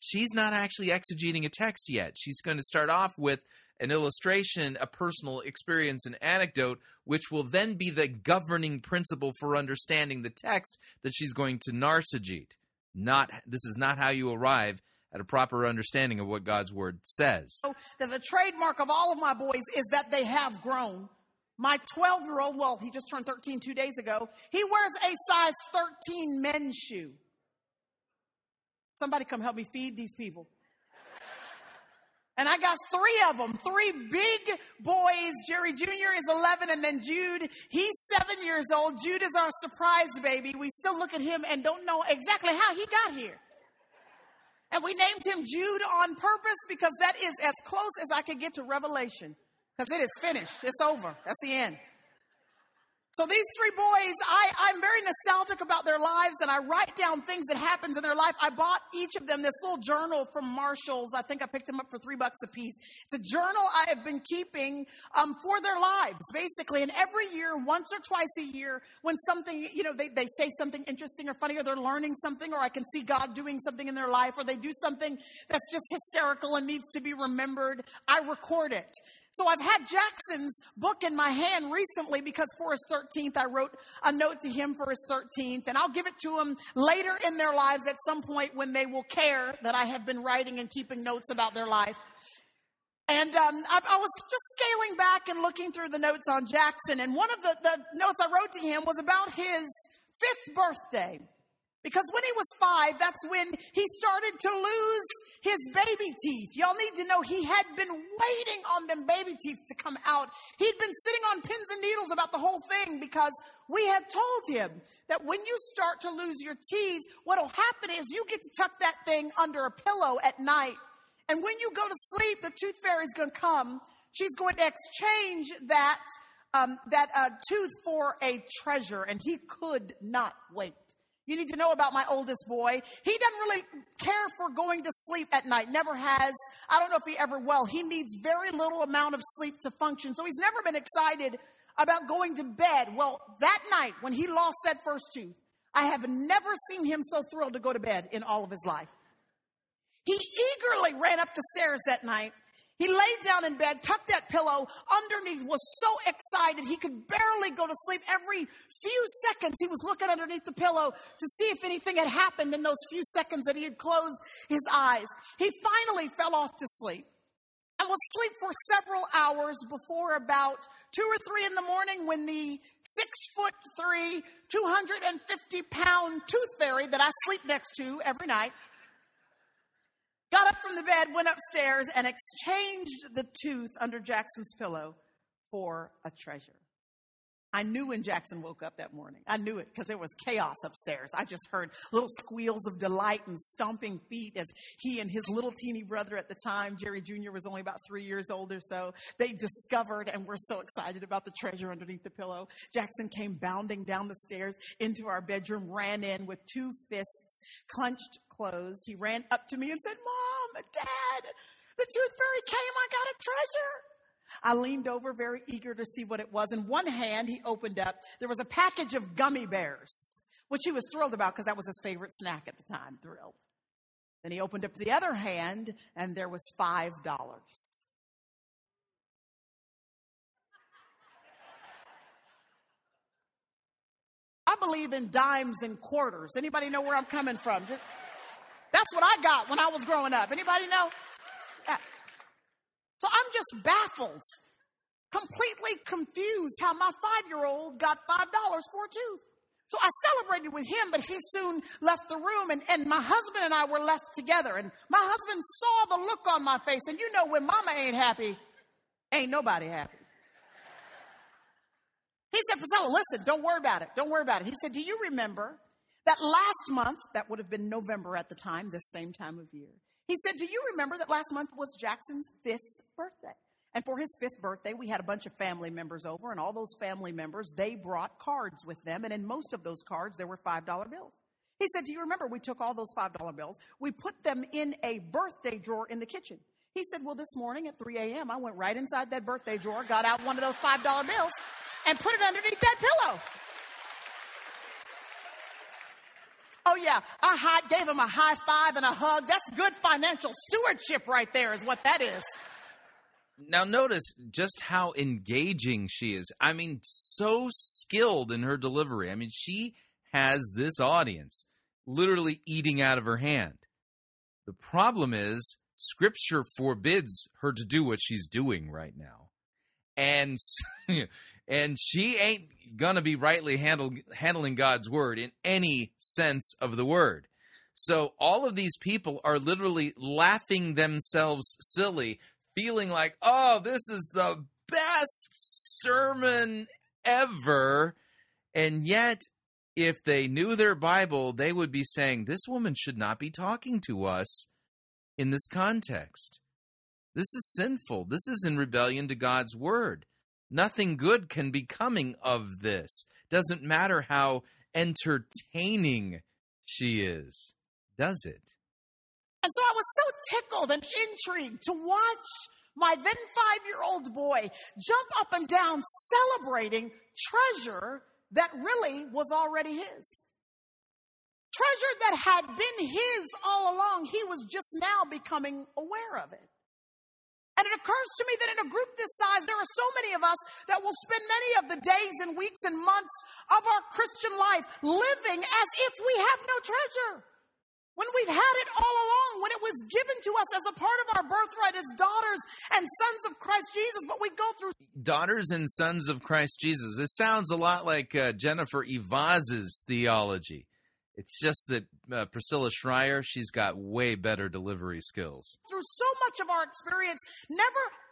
she's not actually exegeting a text yet. She's going to start off with an illustration, a personal experience, an anecdote, which will then be the governing principle for understanding the text that she's going to narcegete. Not, this is not how you arrive at a proper understanding of what God's word says. So there's a trademark of all of my boys is that they have grown. My twelve-year-old, well, he just turned thirteen two days ago. He wears a size thirteen men's shoe. Somebody come help me feed these people. And I got three of them, three big boys. Jerry Junior is eleven, and then Jude, he's seven years old. Jude is our surprise baby. We still look at him and don't know exactly how he got here. And we named him Jude on purpose because that is as close as I could get to Revelation, because it is finished. It's over. That's the end. So these three boys, I, I'm very nostalgic about their lives, and I write down things that happens in their life. I bought each of them this little journal from Marshall's. I think I picked them up for three bucks a piece. It's a journal I have been keeping um, for their lives, basically. And every year, once or twice a year, when something, you know, they, they say something interesting or funny, or they're learning something, or I can see God doing something in their life, or they do something that's just hysterical and needs to be remembered, I record it. So I've had Jackson's book in my hand recently because for his thirteenth, I wrote a note to him for his thirteenth. And I'll give it to him later in their lives at some point when they will care that I have been writing and keeping notes about their life. And um, I, I was just scaling back and looking through the notes on Jackson. And one of the, the notes I wrote to him was about his fifth birthday. Because when he was five, that's when he started to lose his baby teeth. Y'all need to know he had been waiting on them baby teeth to come out. He'd been sitting on pins and needles about the whole thing because we had told him that when you start to lose your teeth, what'll happen is you get to tuck that thing under a pillow at night. And when you go to sleep, the tooth fairy's going to come. She's going to exchange that, um, that uh, tooth for a treasure. And he could not wait. You need to know about my oldest boy. He doesn't really care for going to sleep at night. Never has. I don't know if he ever will. He needs very little amount of sleep to function. So he's never been excited about going to bed. Well, that night when he lost that first tooth, I have never seen him so thrilled to go to bed in all of his life. He eagerly ran up the stairs that night. He laid down in bed, tucked that pillow underneath, was so excited he could barely go to sleep. Every few seconds he was looking underneath the pillow to see if anything had happened in those few seconds that he had closed his eyes. He finally fell off to sleep and was asleep for several hours before about two or three in the morning when the six foot three, two hundred fifty pound tooth fairy that I sleep next to every night got up from the bed, went upstairs, and exchanged the tooth under Jackson's pillow for a treasure. I knew when Jackson woke up that morning. I knew it because there was chaos upstairs. I just heard little squeals of delight and stomping feet as he and his little teeny brother at the time, Jerry Junior was only about three years old or so, they discovered and were so excited about the treasure underneath the pillow. Jackson came bounding down the stairs into our bedroom, ran in with two fists clenched closed. He ran up to me and said, "Mom, Dad, the tooth fairy came. I got a treasure." I leaned over, very eager to see what it was. In one hand, he opened up. There was a package of gummy bears, which he was thrilled about because that was his favorite snack at the time, thrilled. Then he opened up the other hand, and there was five dollars. I believe in dimes and quarters. Anybody know where I'm coming from? Just, that's what I got when I was growing up. Anybody know? Yeah. So I'm just baffled, completely confused how my five-year-old got five dollars for a tooth. So I celebrated with him, but he soon left the room, and, and my husband and I were left together. And my husband saw the look on my face, and you know when mama ain't happy, ain't nobody happy. He said, "Priscilla, listen, don't worry about it. Don't worry about it." He said, "Do you remember that last month," that would have been November at the time, this same time of year, he said, "Do you remember that last month was Jackson's fifth birthday?" And for his fifth birthday, we had a bunch of family members over, and all those family members, they brought cards with them, and in most of those cards, there were five dollar bills. He said, do you remember we took all those five dollar bills, we put them in a birthday drawer in the kitchen. He said, well, this morning at three a.m., I went right inside that birthday drawer, got out one of those five dollar bills, and put it underneath that pillow. Oh, yeah, I gave him a high five and a hug. That's good financial stewardship right there is what that is. Now, notice just how engaging she is. I mean, so skilled in her delivery. I mean, she has this audience literally eating out of her hand. The problem is Scripture forbids her to do what she's doing right now. And, and she ain't going to be rightly handle, handling God's word in any sense of the word. So all of these people are literally laughing themselves silly, feeling like, oh, this is the best sermon ever. And yet, if they knew their Bible, they would be saying, this woman should not be talking to us in this context. This is sinful. This is in rebellion to God's word. Nothing good can be coming of this. Doesn't matter how entertaining she is, does it? And so I was so tickled and intrigued to watch my then five-year-old boy jump up and down celebrating treasure that really was already his. Treasure that had been his all along. He was just now becoming aware of it. And it occurs to me that in a group this size, there are so many of us that will spend many of the days and weeks and months of our Christian life living as if we have no treasure, when we've had it all along, when it was given to us as a part of our birthright as daughters and sons of Christ Jesus, but we go through... Daughters and sons of Christ Jesus. It sounds a lot like uh, Jennifer Ivaz's theology. It's just that uh, Priscilla Shirer, she's got way better delivery skills. Through so much of our experience, never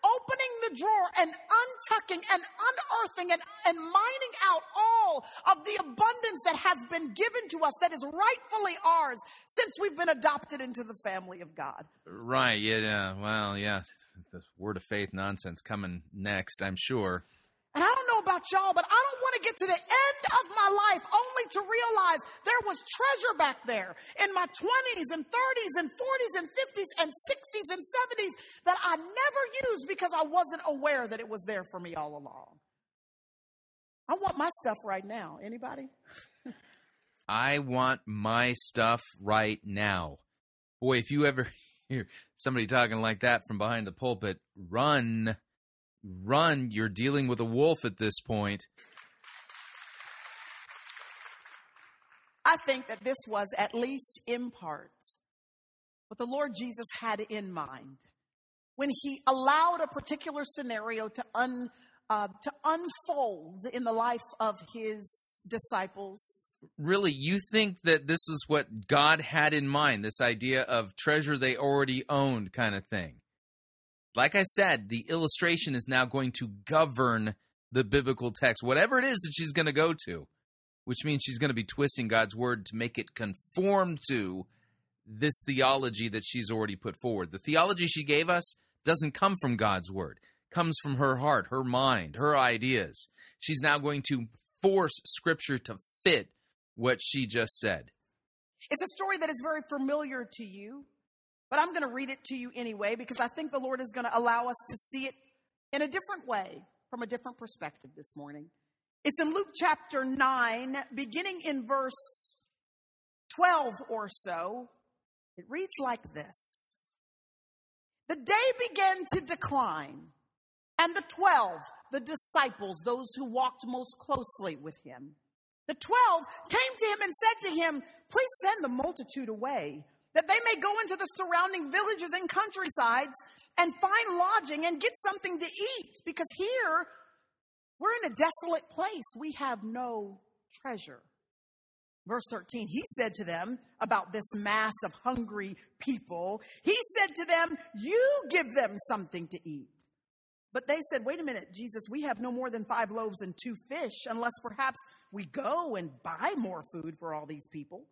opening the drawer and untucking and unearthing and, and mining out all of the abundance that has been given to us that is rightfully ours since we've been adopted into the family of God. Right. Yeah. Well, yeah. The word of faith nonsense coming next, I'm sure. And I don't know about y'all, but I don't want to get to the end of my life only to realize there was treasure back there in my twenties and thirties and forties and fifties and sixties and seventies that I never used because I wasn't aware that it was there for me all along. I want my stuff right now. Anybody? I want my stuff right now. Boy, if you ever hear somebody talking like that from behind the pulpit, run. Run, you're dealing with a wolf at this point. I think that this was at least in part what the Lord Jesus had in mind when he allowed a particular scenario to un, uh, to unfold in the life of his disciples. Really, you think that this is what God had in mind, this idea of treasure they already owned kind of thing? Like I said, the illustration is now going to govern the biblical text, whatever it is that she's going to go to, which means she's going to be twisting God's word to make it conform to this theology that she's already put forward. The theology she gave us doesn't come from God's word. It comes from her heart, her mind, her ideas. She's now going to force Scripture to fit what she just said. It's a story that is very familiar to you. But I'm going to read it to you anyway because I think the Lord is going to allow us to see it in a different way, from a different perspective this morning. It's in Luke chapter nine, beginning in verse twelve or so. It reads like this. The day began to decline, and the twelve, the disciples, those who walked most closely with him, the twelve came to him and said to him, please send the multitude away, that they may go into the surrounding villages and countrysides and find lodging and get something to eat. Because here, we're in a desolate place. We have no treasure. Verse thirteen, he said to them about this mass of hungry people, he said to them, you give them something to eat. But they said, wait a minute, Jesus, we have no more than five loaves and two fish, unless perhaps we go and buy more food for all these people.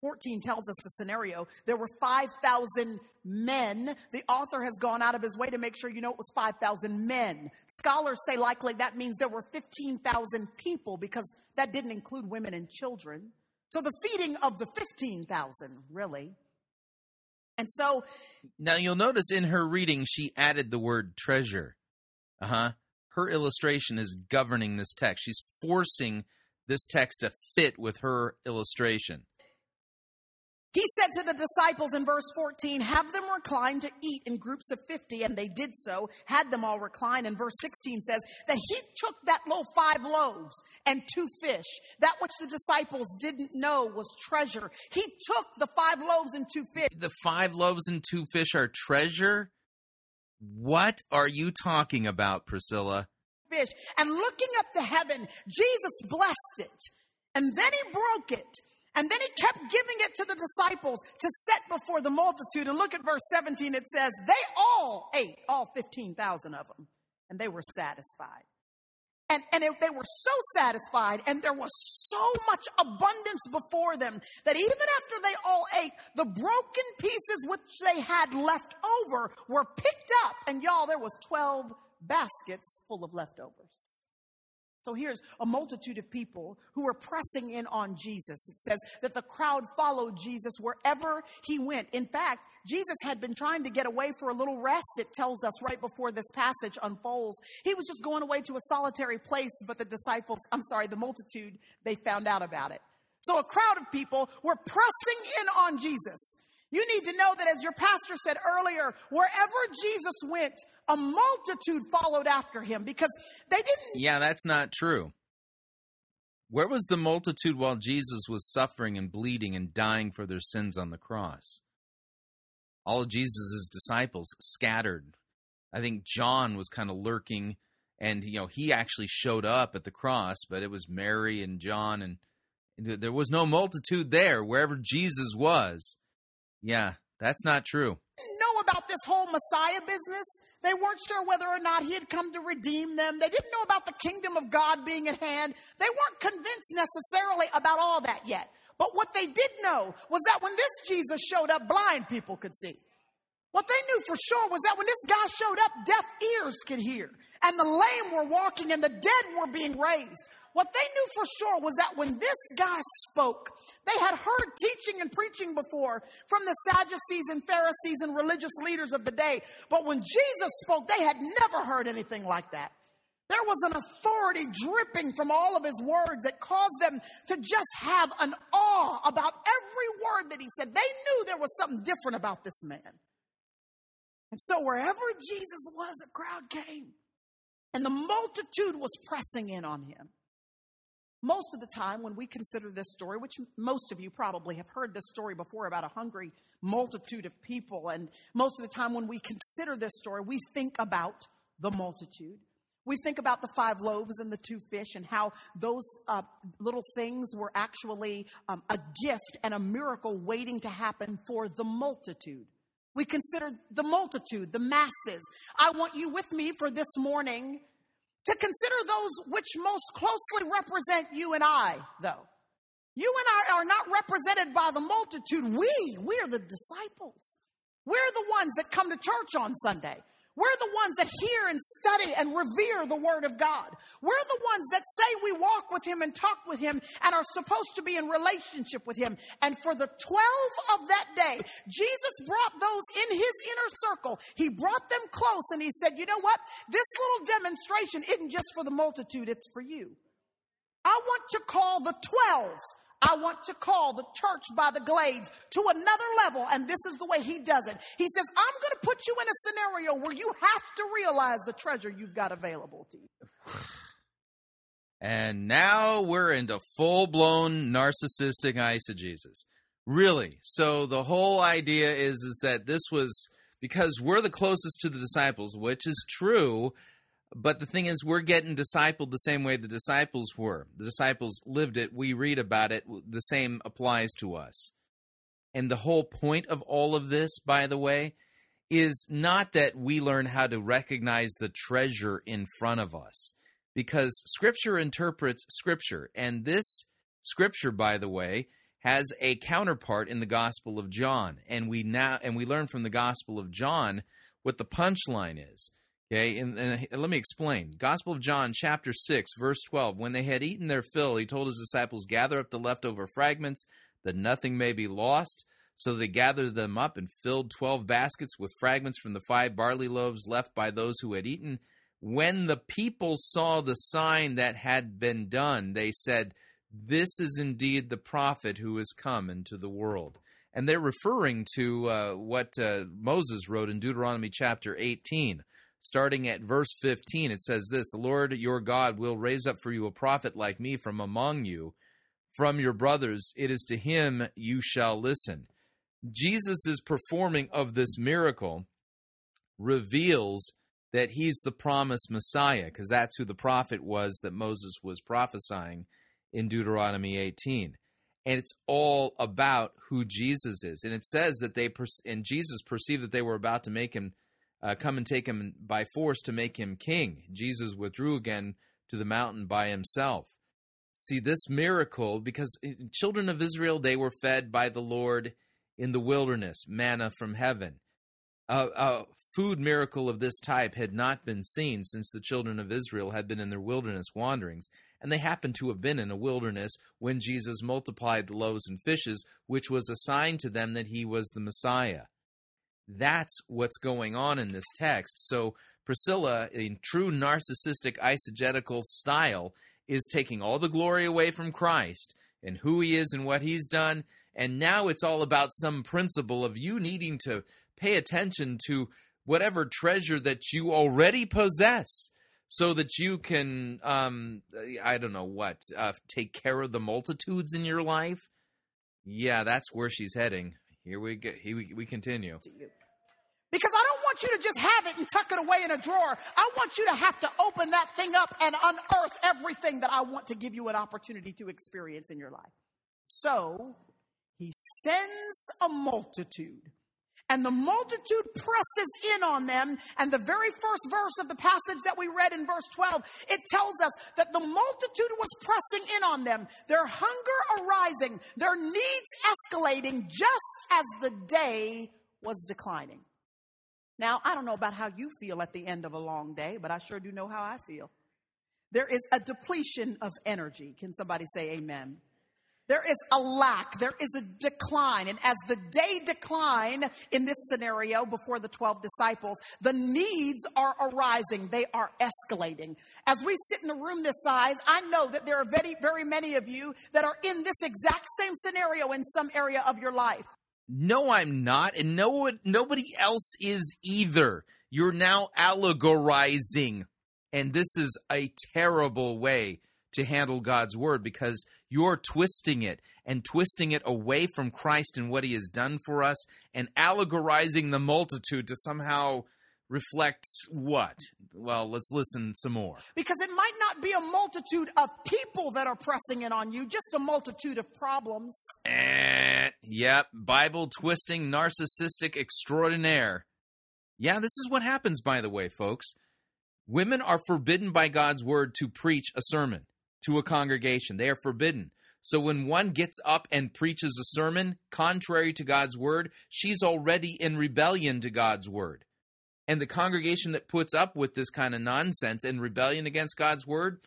fourteen tells us the scenario. There were five thousand men. The author has gone out of his way to make sure you know it was five thousand men. Scholars say likely that means there were fifteen thousand people because that didn't include women and children. So the feeding of the fifteen thousand, really. And so... Now you'll notice in her reading, she added the word treasure. Uh-huh. Her illustration is governing this text. She's forcing this text to fit with her illustration. He said to the disciples in verse fourteen, have them recline to eat in groups of fifty, and they did so, had them all recline. And verse sixteen says that he took that little five loaves and two fish, that which the disciples didn't know was treasure. He took the five loaves and two fish. The five loaves and two fish are treasure? What are you talking about, Priscilla? Fish. And looking up to heaven, Jesus blessed it, and then he broke it. And then he kept giving it to the disciples to set before the multitude. And look at verse seventeen. It says, they all ate, all fifteen thousand of them. And they were satisfied. And, and it, they were so satisfied. And there was so much abundance before them that even after they all ate, the broken pieces which they had left over were picked up. And y'all, there was twelve baskets full of leftovers. So here's a multitude of people who are pressing in on Jesus. It says that the crowd followed Jesus wherever he went. In fact, Jesus had been trying to get away for a little rest, it tells us right before this passage unfolds. He was just going away to a solitary place, but the disciples, I'm sorry, the multitude, they found out about it. So a crowd of people were pressing in on Jesus. You need to know that, as your pastor said earlier, wherever Jesus went, a multitude followed after him because they didn't... Yeah, that's not true. Where was the multitude while Jesus was suffering and bleeding and dying for their sins on the cross? All of Jesus' disciples scattered. I think John was kind of lurking, and you know he actually showed up at the cross, but it was Mary and John, and there was no multitude there wherever Jesus was. Yeah, that's not true. Know about this whole Messiah business. They weren't sure whether or not he had come to redeem them. They didn't know about the kingdom of God being at hand. They weren't convinced necessarily about all that yet. But what they did know was that when this Jesus showed up, blind people could see. What they knew for sure was that when this guy showed up, deaf ears could hear, and the lame were walking, and the dead were being raised. What they knew for sure was that when this guy spoke, they had heard teaching and preaching before from the Sadducees and Pharisees and religious leaders of the day. But when Jesus spoke, they had never heard anything like that. There was an authority dripping from all of his words that caused them to just have an awe about every word that he said. They knew there was something different about this man. And so wherever Jesus was, a crowd came, and the multitude was pressing in on him. Most of the time when we consider this story, which most of you probably have heard this story before about a hungry multitude of people, and most of the time when we consider this story, we think about the multitude. We think about the five loaves and the two fish and how those uh, little things were actually um, a gift and a miracle waiting to happen for the multitude. We consider the multitude, the masses. I want you with me for this morning to consider those which most closely represent you and I, though. You and I are not represented by the multitude. We, we're the disciples. We're the ones that come to church on Sunday. We're the ones that hear and study and revere the Word of God. We're the ones that say we walk with him and talk with him and are supposed to be in relationship with him. And for the twelve of that day, Jesus brought those in his inner circle. He brought them close, and he said, you know what? This little demonstration isn't just for the multitude, it's for you. I want to call the twelve. I want to call the Church by the Glades to another level, and this is the way he does it. He says, I'm going to put you in a scenario where you have to realize the treasure you've got available to you. And now we're into full-blown narcissistic eisegesis. Really. So the whole idea is, is that this was, because we're the closest to the disciples, which is true, but the thing is, we're getting discipled the same way the disciples were. The disciples lived it. We read about it. The same applies to us. And the whole point of all of this, by the way, is not that we learn how to recognize the treasure in front of us, because Scripture interprets Scripture. And this Scripture, by the way, has a counterpart in the Gospel of John, and we now and we learn from the Gospel of John what the punchline is. Okay, and, and let me explain. Gospel of John, chapter six, verse twelve. When they had eaten their fill, he told his disciples, "Gather up the leftover fragments, that nothing may be lost." So they gathered them up and filled twelve baskets with fragments from the five barley loaves left by those who had eaten. When the people saw the sign that had been done, they said, "This is indeed the prophet who has come into the world." And they're referring to uh, what uh, Moses wrote in Deuteronomy chapter eighteen. Starting at verse fifteen, it says this, "The Lord your God will raise up for you a prophet like me from among you, from your brothers. It is to him you shall listen." Jesus' performing of this miracle reveals that he's the promised Messiah, because that's who the prophet was that Moses was prophesying in Deuteronomy eighteen. And it's all about who Jesus is. And it says that they, and Jesus perceived that they were about to make him, uh, come and take him by force to make him king. Jesus withdrew again to the mountain by himself. See, this miracle, because children of Israel, they were fed by the Lord in the wilderness, manna from heaven. Uh, a food miracle of this type had not been seen since the children of Israel had been in their wilderness wanderings, and they happened to have been in a wilderness when Jesus multiplied the loaves and fishes, which was a sign to them that he was the Messiah. That's what's going on in this text. So Priscilla, in true narcissistic eisegetical style, is taking all the glory away from Christ and who he is and what he's done, and now it's all about some principle of you needing to pay attention to whatever treasure that you already possess so that you can, um, I don't know what, uh, take care of the multitudes in your life. Yeah, that's where she's heading. Here we go. Here we, we continue. Because I don't want you to just have it and tuck it away in a drawer. I want you to have to open that thing up and unearth everything that I want to give you an opportunity to experience in your life. So he sends a multitude. And the multitude presses in on them. And the very first verse of the passage that we read in verse twelve, it tells us that the multitude was pressing in on them, their hunger arising, their needs escalating just as the day was declining. Now, I don't know about how you feel at the end of a long day, but I sure do know how I feel. There is a depletion of energy. Can somebody say amen? There is a lack. There is a decline. And as the day declined in this scenario before the twelve disciples, the needs are arising. They are escalating. As we sit in a room this size, I know that there are very, very many of you that are in this exact same scenario in some area of your life. No, I'm not. And no, nobody else is either. You're now allegorizing. And this is a terrible way to handle God's word, because you're twisting it and twisting it away from Christ and what he has done for us, and allegorizing the multitude to somehow reflect what? Well, let's listen some more. Because it might not be a multitude of people that are pressing in on you, just a multitude of problems. Eh, yep, Bible-twisting, narcissistic extraordinaire. Yeah, this is what happens, by the way, folks. Women are forbidden by God's word to preach a sermon to a congregation. They are forbidden. So when one gets up and preaches a sermon contrary to God's word, she's already in rebellion to God's word. And the congregation that puts up with this kind of nonsense and rebellion against God's word,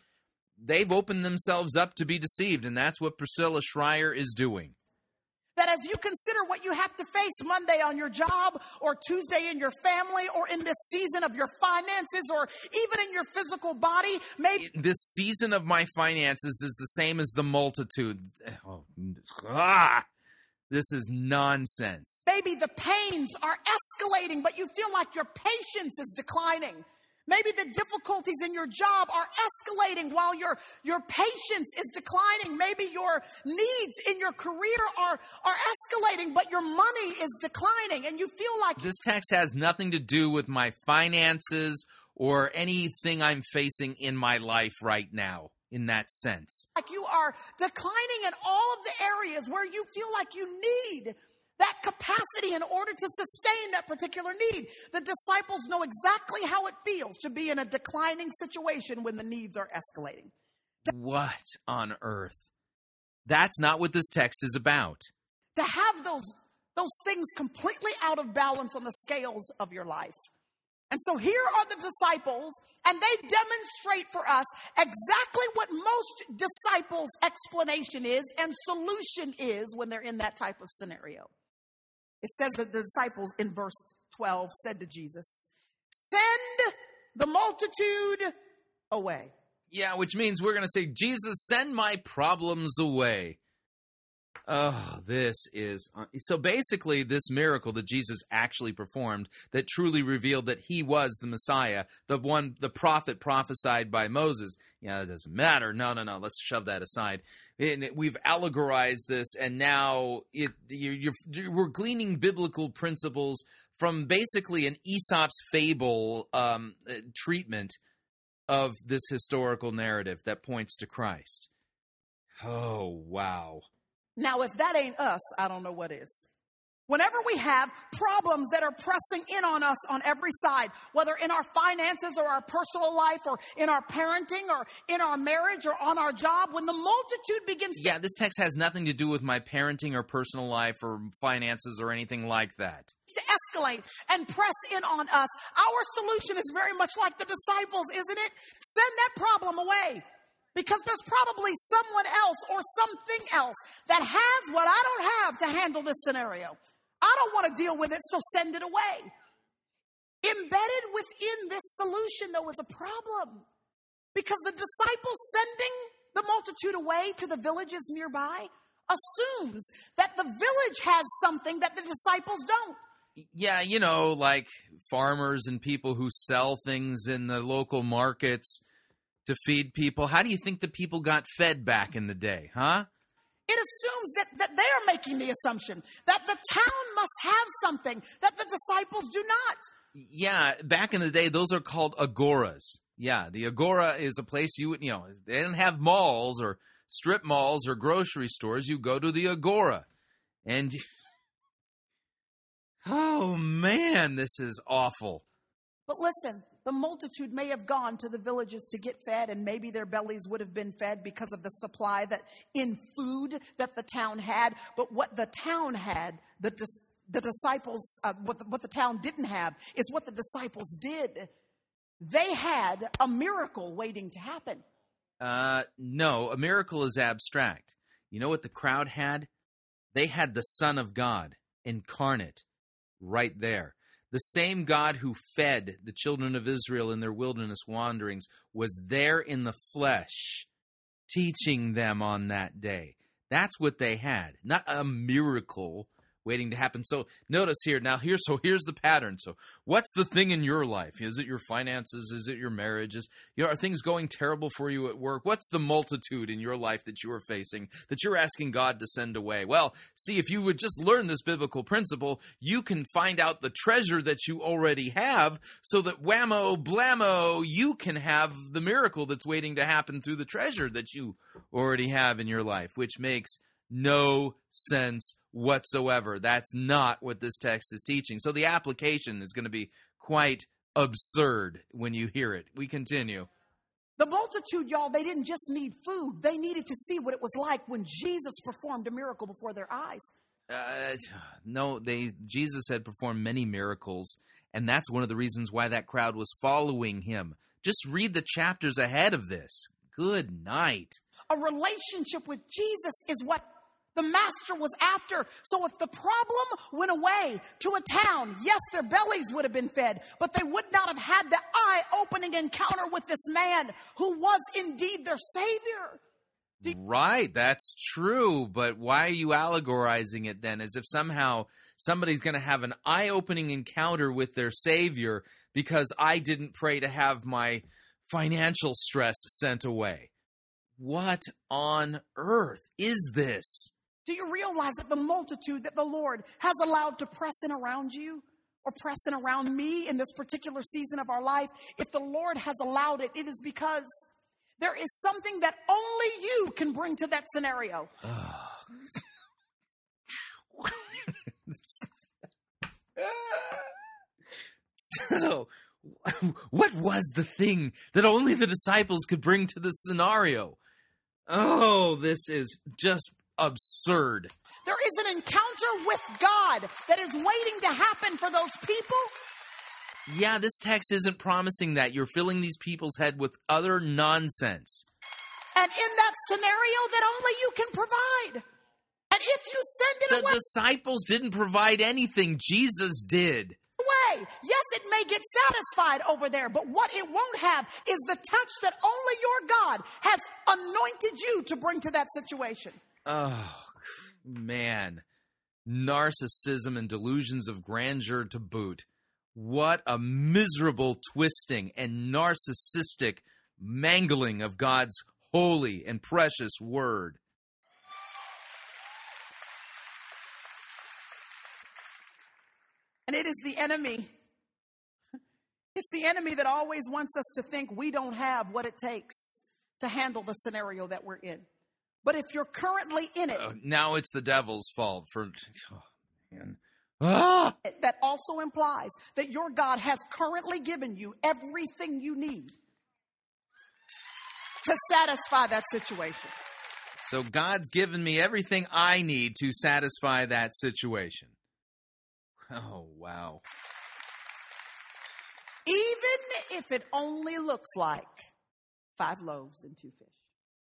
they've opened themselves up to be deceived. And that's what Priscilla Shirer is doing. That as you consider what you have to face Monday on your job, or Tuesday in your family, or in this season of your finances, or even in your physical body, maybe... This season of my finances is the same as the multitude. Oh, ah, this is nonsense. Maybe the pains are escalating, but you feel like your patience is declining. Maybe the difficulties in your job are escalating while your, your patience is declining. Maybe your needs in your career are, are escalating, but your money is declining, and you feel like... This text has nothing to do with my finances or anything I'm facing in my life right now in that sense. Like you are declining in all of the areas where you feel like you need that capacity in order to sustain that particular need. The disciples know exactly how it feels to be in a declining situation when the needs are escalating. What on earth? That's not what this text is about. To have those, those things completely out of balance on the scales of your life. And so here are the disciples, and they demonstrate for us exactly what most disciples' explanation is and solution is when they're in that type of scenario. It says that the disciples in verse twelve said to Jesus, "Send the multitude away." Yeah, which means we're going to say, "Jesus, send my problems away." Oh, this is... So basically, this miracle that Jesus actually performed that truly revealed that he was the Messiah, the one, the prophet prophesied by Moses. Yeah, that doesn't matter. No, no, no. Let's shove that aside. And we've allegorized this, and now it, you're, you're, we're gleaning biblical principles from basically an Aesop's fable um, treatment of this historical narrative that points to Christ. Oh, wow. Now, if that ain't us, I don't know what is. Whenever we have problems that are pressing in on us on every side, whether in our finances or our personal life or in our parenting or in our marriage or on our job, when the multitude begins to... Yeah, this text has nothing to do with my parenting or personal life or finances or anything like that. ...to escalate and press in on us, our solution is very much like the disciples, isn't it? Send that problem away. Because there's probably someone else or something else that has what I don't have to handle this scenario. I don't want to deal with it, so send it away. Embedded within this solution, though, is a problem. Because the disciples sending the multitude away to the villages nearby assumes that the village has something that the disciples don't. Yeah, you know, like farmers and people who sell things in the local markets to feed people. How do you think the people got fed back in the day, huh? It assumes that, that they are making the assumption that the town must have something that the disciples do not. Yeah, back in the day, those are called agoras. Yeah, the agora is a place you would, you know, they didn't have malls or strip malls or grocery stores. You go to the agora. And, oh man, this is awful. But listen, the multitude may have gone to the villages to get fed, and maybe their bellies would have been fed because of the supply that in food that the town had. But what the town had, the dis- the disciples, uh, what, the, what the town didn't have is what the disciples did. They had a miracle waiting to happen. Uh, no, a miracle is abstract. You know what the crowd had? They had the Son of God incarnate right there. The same God who fed the children of Israel in their wilderness wanderings was there in the flesh teaching them on that day. That's what they had, not a miracle waiting to happen. So notice here, now here, so here's the pattern. So what's the thing in your life? Is it your finances? Is it your marriages? You know, are things going terrible for you at work? What's the multitude in your life that you are facing, that you're asking God to send away? Well, see, if you would just learn this biblical principle, you can find out the treasure that you already have so that whammo, blammo, you can have the miracle that's waiting to happen through the treasure that you already have in your life, which makes no sense whatsoever. That's not what this text is teaching. So the application is going to be quite absurd when you hear it. We continue. The multitude, y'all, they didn't just need food. They needed to see what it was like when Jesus performed a miracle before their eyes. Uh, no, they Jesus had performed many miracles, and that's one of the reasons why that crowd was following him. Just read the chapters ahead of this. Good night. A relationship with Jesus is what the master was after. So if the problem went away to a town, yes, their bellies would have been fed, but they would not have had the eye-opening encounter with this man who was indeed their savior. The- right, that's true. But why are you allegorizing it then as if somehow somebody's going to have an eye-opening encounter with their savior because I didn't pray to have my financial stress sent away? What on earth is this? Do you realize that the multitude that the Lord has allowed to press in around you or press in around me in this particular season of our life, if the Lord has allowed it, it is because there is something that only you can bring to that scenario. Oh. So, what was the thing that only the disciples could bring to this scenario? Oh, this is just absurd. There is an encounter with God that is waiting to happen for those people. Yeah, this text isn't promising that. You're filling these people's head with other nonsense. And in that scenario that only you can provide. And if you send it the away... The disciples didn't provide anything. Jesus did. Away. Yes, it may get satisfied over there, but what it won't have is the touch that only your God has anointed you to bring to that situation. Oh, man. Narcissism and delusions of grandeur to boot. What a miserable twisting and narcissistic mangling of God's holy and precious word. And it is the enemy. It's the enemy that always wants us to think we don't have what it takes to handle the scenario that we're in. But if you're currently in it... Uh, now it's the devil's fault for... Oh, man. Ah! That also implies that your God has currently given you everything you need to satisfy that situation. So God's given me everything I need to satisfy that situation. Oh, wow. Even if it only looks like five loaves and two fish.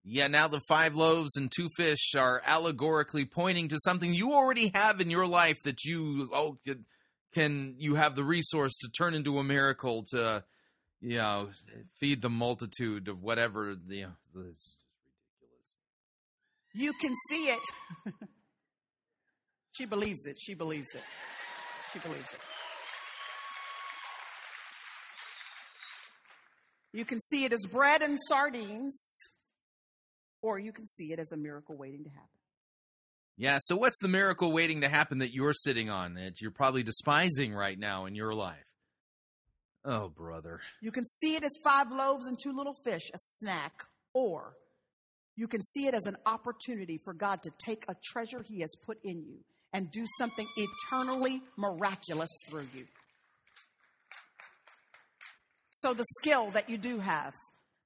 Yeah, now the five loaves and two fish are allegorically pointing to something you already have in your life that you oh, can you have the resource to turn into a miracle to, you know, feed the multitude of whatever. You know, it's ridiculous. You can see it. She believes it. She believes it. She believes it. You can see it as bread and sardines. Or you can see it as a miracle waiting to happen. Yeah, so what's the miracle waiting to happen that you're sitting on, that you're probably despising right now in your life? Oh, brother. You can see it as five loaves and two little fish, a snack. Or you can see it as an opportunity for God to take a treasure he has put in you and do something eternally miraculous through you. So the skill that you do have,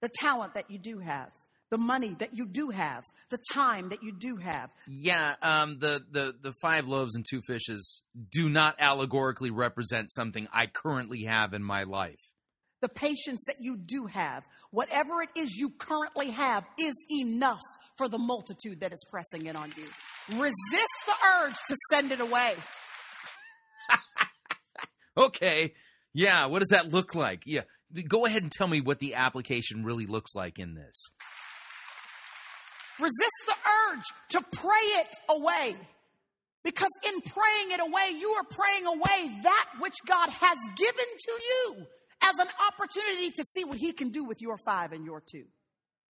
the talent that you do have, the money that you do have, the time that you do have. Yeah, um, the, the, the five loaves and two fishes do not allegorically represent something I currently have in my life. The patience that you do have, whatever it is you currently have, is enough for the multitude that is pressing in on you. Resist the urge to send it away. Okay, yeah, what does that look like? Yeah, go ahead and tell me what the application really looks like in this. Resist the urge to pray it away. Because in praying it away, you are praying away that which God has given to you as an opportunity to see what he can do with your five and your two.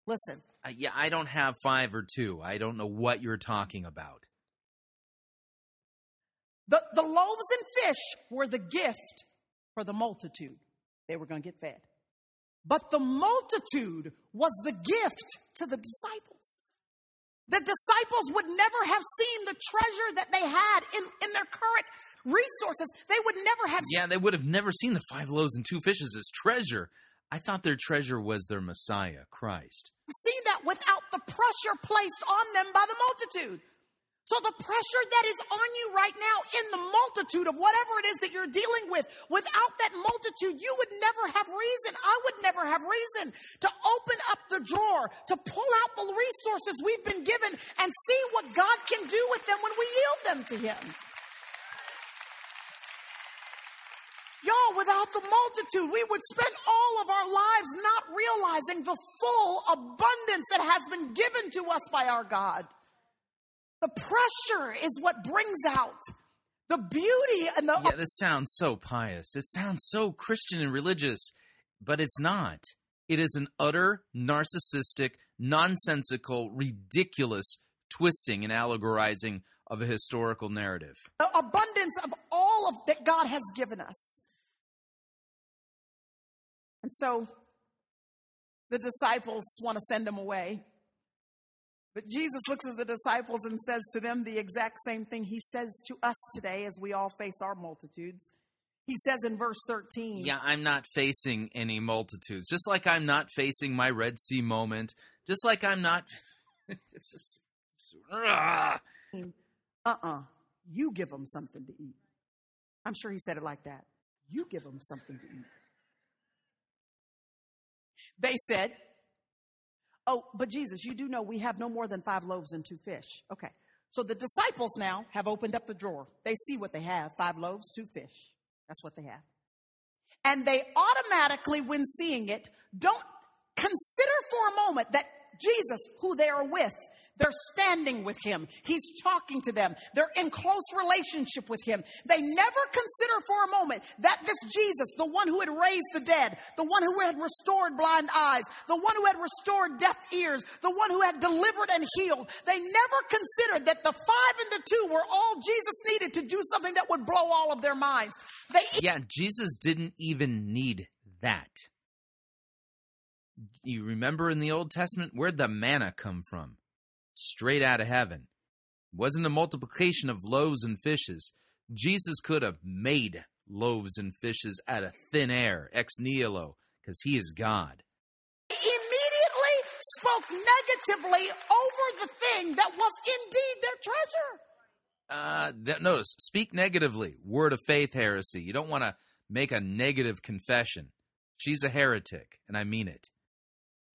Listen. Uh, yeah, I don't have five or two. I don't know what you're talking about. The, the loaves and fish were the gift for the multitude. They were going to get fed. But the multitude was the gift to the disciples. The disciples would never have seen the treasure that they had in, in their current resources. They would never have seen. Yeah, they would have never seen the five loaves and two fishes as treasure. I thought their treasure was their Messiah, Christ. Seen that without the pressure placed on them by the multitude. So the pressure that is on you right now in the multitude of whatever it is that you're dealing with, without that multitude, you would never have reason. I would never have reason to open up the drawer, to pull out the resources we've been given and see what God can do with them when we yield them to him. Y'all, without the multitude, we would spend all of our lives not realizing the full abundance that has been given to us by our God. The pressure is what brings out the beauty and the... Yeah, this sounds so pious. It sounds so Christian and religious, but it's not. It is an utter, narcissistic, nonsensical, ridiculous twisting and allegorizing of a historical narrative. The abundance of all of that God has given us. And so the disciples want to send them away. But Jesus looks at the disciples and says to them the exact same thing he says to us today as we all face our multitudes. He says in verse thirteen. Yeah, I'm not facing any multitudes. Just like I'm not facing my Red Sea moment. Just like I'm not It's just, it's, uh uh-uh. You give them something to eat. I'm sure he said it like that. You give them something to eat. They said, oh, but Jesus, you do know we have no more than five loaves and two fish. Okay. So the disciples now have opened up the drawer. They see what they have, five loaves, two fish. That's what they have. And they automatically, when seeing it, don't consider for a moment that Jesus, who they are with, they're standing with him. He's talking to them. They're in close relationship with him. They never consider for a moment that this Jesus, the one who had raised the dead, the one who had restored blind eyes, the one who had restored deaf ears, the one who had delivered and healed, they never considered that the five and the two were all Jesus needed to do something that would blow all of their minds. They e- yeah, Jesus didn't even need that. You remember in the Old Testament, where'd the manna come from? Straight out of heaven. It wasn't a multiplication of loaves and fishes. Jesus could have made loaves and fishes out of thin air, ex nihilo, because he is God. He immediately spoke negatively over the thing that was indeed their treasure. Uh, that, notice, speak negatively. Word of faith heresy. You don't want to make a negative confession. She's a heretic, and I mean it.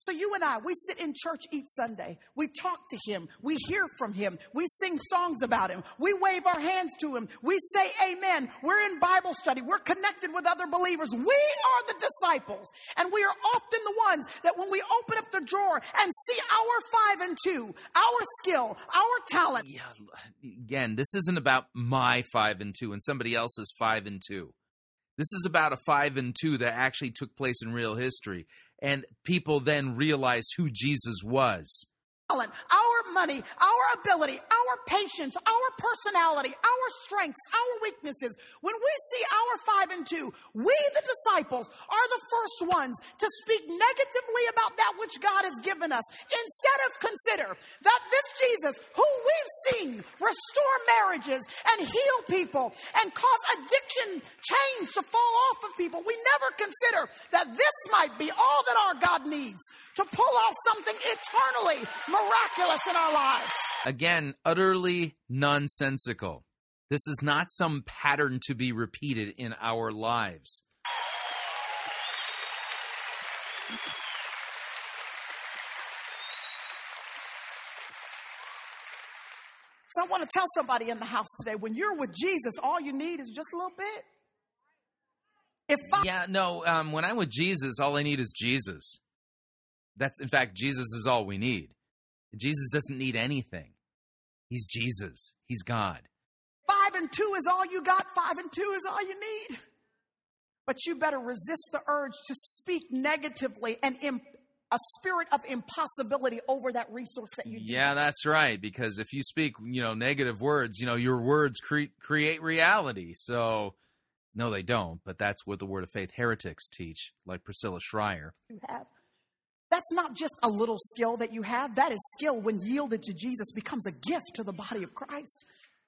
So you and I, we sit in church each Sunday. We talk to him. We hear from him. We sing songs about him. We wave our hands to him. We say amen. We're in Bible study. We're connected with other believers. We are the disciples. And we are often the ones that when we open up the drawer and see our five and two, our skill, our talent. Yeah, again, this isn't about my five and two and somebody else's five and two. This is about a five and two that actually took place in real history. And people then realized who Jesus was. Our money, our ability, our patience, our personality, our strengths, our weaknesses. When we see our five and two, we, the disciples, are the first ones to speak negatively about that which God has given us. Instead of consider that this Jesus, who we've seen restore marriages and heal people and cause addiction chains to fall off of people, we never consider that this might be all that our God needs to pull off something eternally miraculous in our lives. Again, utterly nonsensical. This is not some pattern to be repeated in our lives. So I want to tell somebody in the house today, when you're with Jesus, all you need is just a little bit. If I- yeah, no, um, when I'm with Jesus, all I need is Jesus. That's, in fact, Jesus is all we need. Jesus doesn't need anything. He's Jesus. He's God. Five and two is all you got. Five and two is all you need. But you better resist the urge to speak negatively and imp- a spirit of impossibility over that resource that you do. Yeah, that's right. Because if you speak, you know, negative words, you know, your words cre- create reality. So, no, they don't. But that's what the Word of Faith heretics teach, like Priscilla Shirer. You have. That's not just a little skill that you have. That is skill when yielded to Jesus becomes a gift to the body of Christ.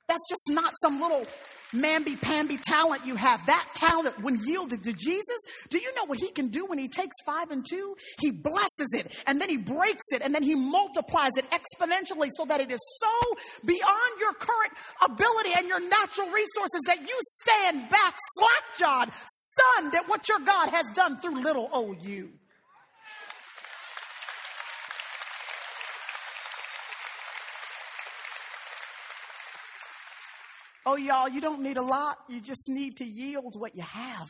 That's just not some little mamby-pamby talent you have. That talent, when yielded to Jesus, do you know what he can do when he takes five and two? He blesses it, and then he breaks it, and then he multiplies it exponentially so that it is so beyond your current ability and your natural resources that you stand back, slack-jawed, stunned at what your God has done through little old you. Oh, y'all, you don't need a lot. You just need to yield what you have.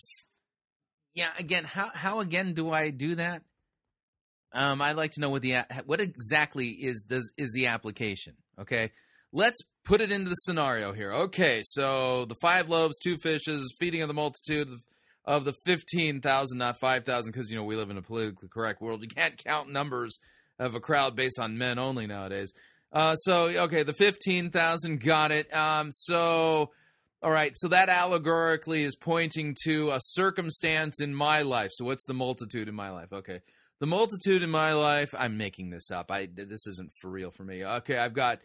Yeah, again, how how again do I do that? Um, I'd like to know what the what exactly is does is the application, okay? Let's put it into the scenario here. Okay, so the five loaves, two fishes, feeding of the multitude of the fifteen thousand, not five thousand, because, you know, we live in a politically correct world. You can't count numbers of a crowd based on men only nowadays. Uh, so, okay, the fifteen thousand, got it. Um, so, all right, so that allegorically is pointing to a circumstance in my life. So what's the multitude in my life? Okay, the multitude in my life, I'm making this up. I This isn't for real for me. Okay, I've got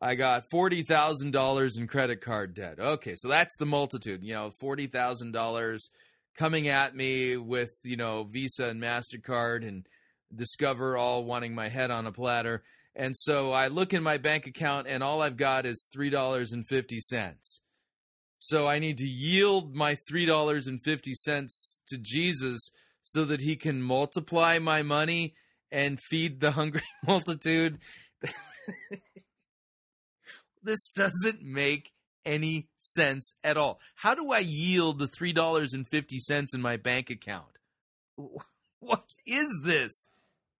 I got forty thousand dollars in credit card debt. Okay, so that's the multitude, you know, forty thousand dollars coming at me with, you know, Visa and MasterCard and Discover all wanting my head on a platter. And so I look in my bank account and all I've got is three dollars and fifty cents. So I need to yield my three dollars and fifty cents to Jesus so that he can multiply my money and feed the hungry multitude. This doesn't make any sense at all. How do I yield the three dollars and fifty cents in my bank account? What is this?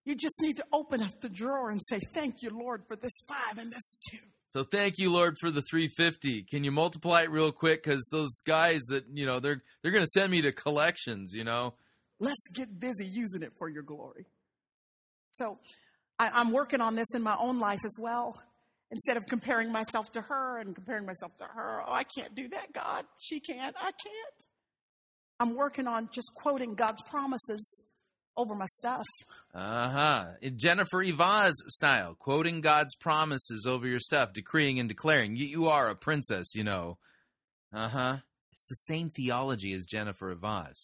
You just need to open up the drawer and say, thank you, Lord, for this five and this two. So thank you, Lord, for the three fifty. Can you multiply it real quick? Because those guys that, you know, they're they're going to send me to collections, you know. Let's get busy using it for your glory. So I, I'm working on this in my own life as well. Instead of comparing myself to her and comparing myself to her, oh, I can't do that, God. She can't. I can't. I'm working on just quoting God's promises over my stuff. Uh-huh. Jennifer Ivaz style, quoting God's promises over your stuff, decreeing and declaring. You, you are a princess, you know. Uh-huh. It's the same theology as Jennifer Ivaz.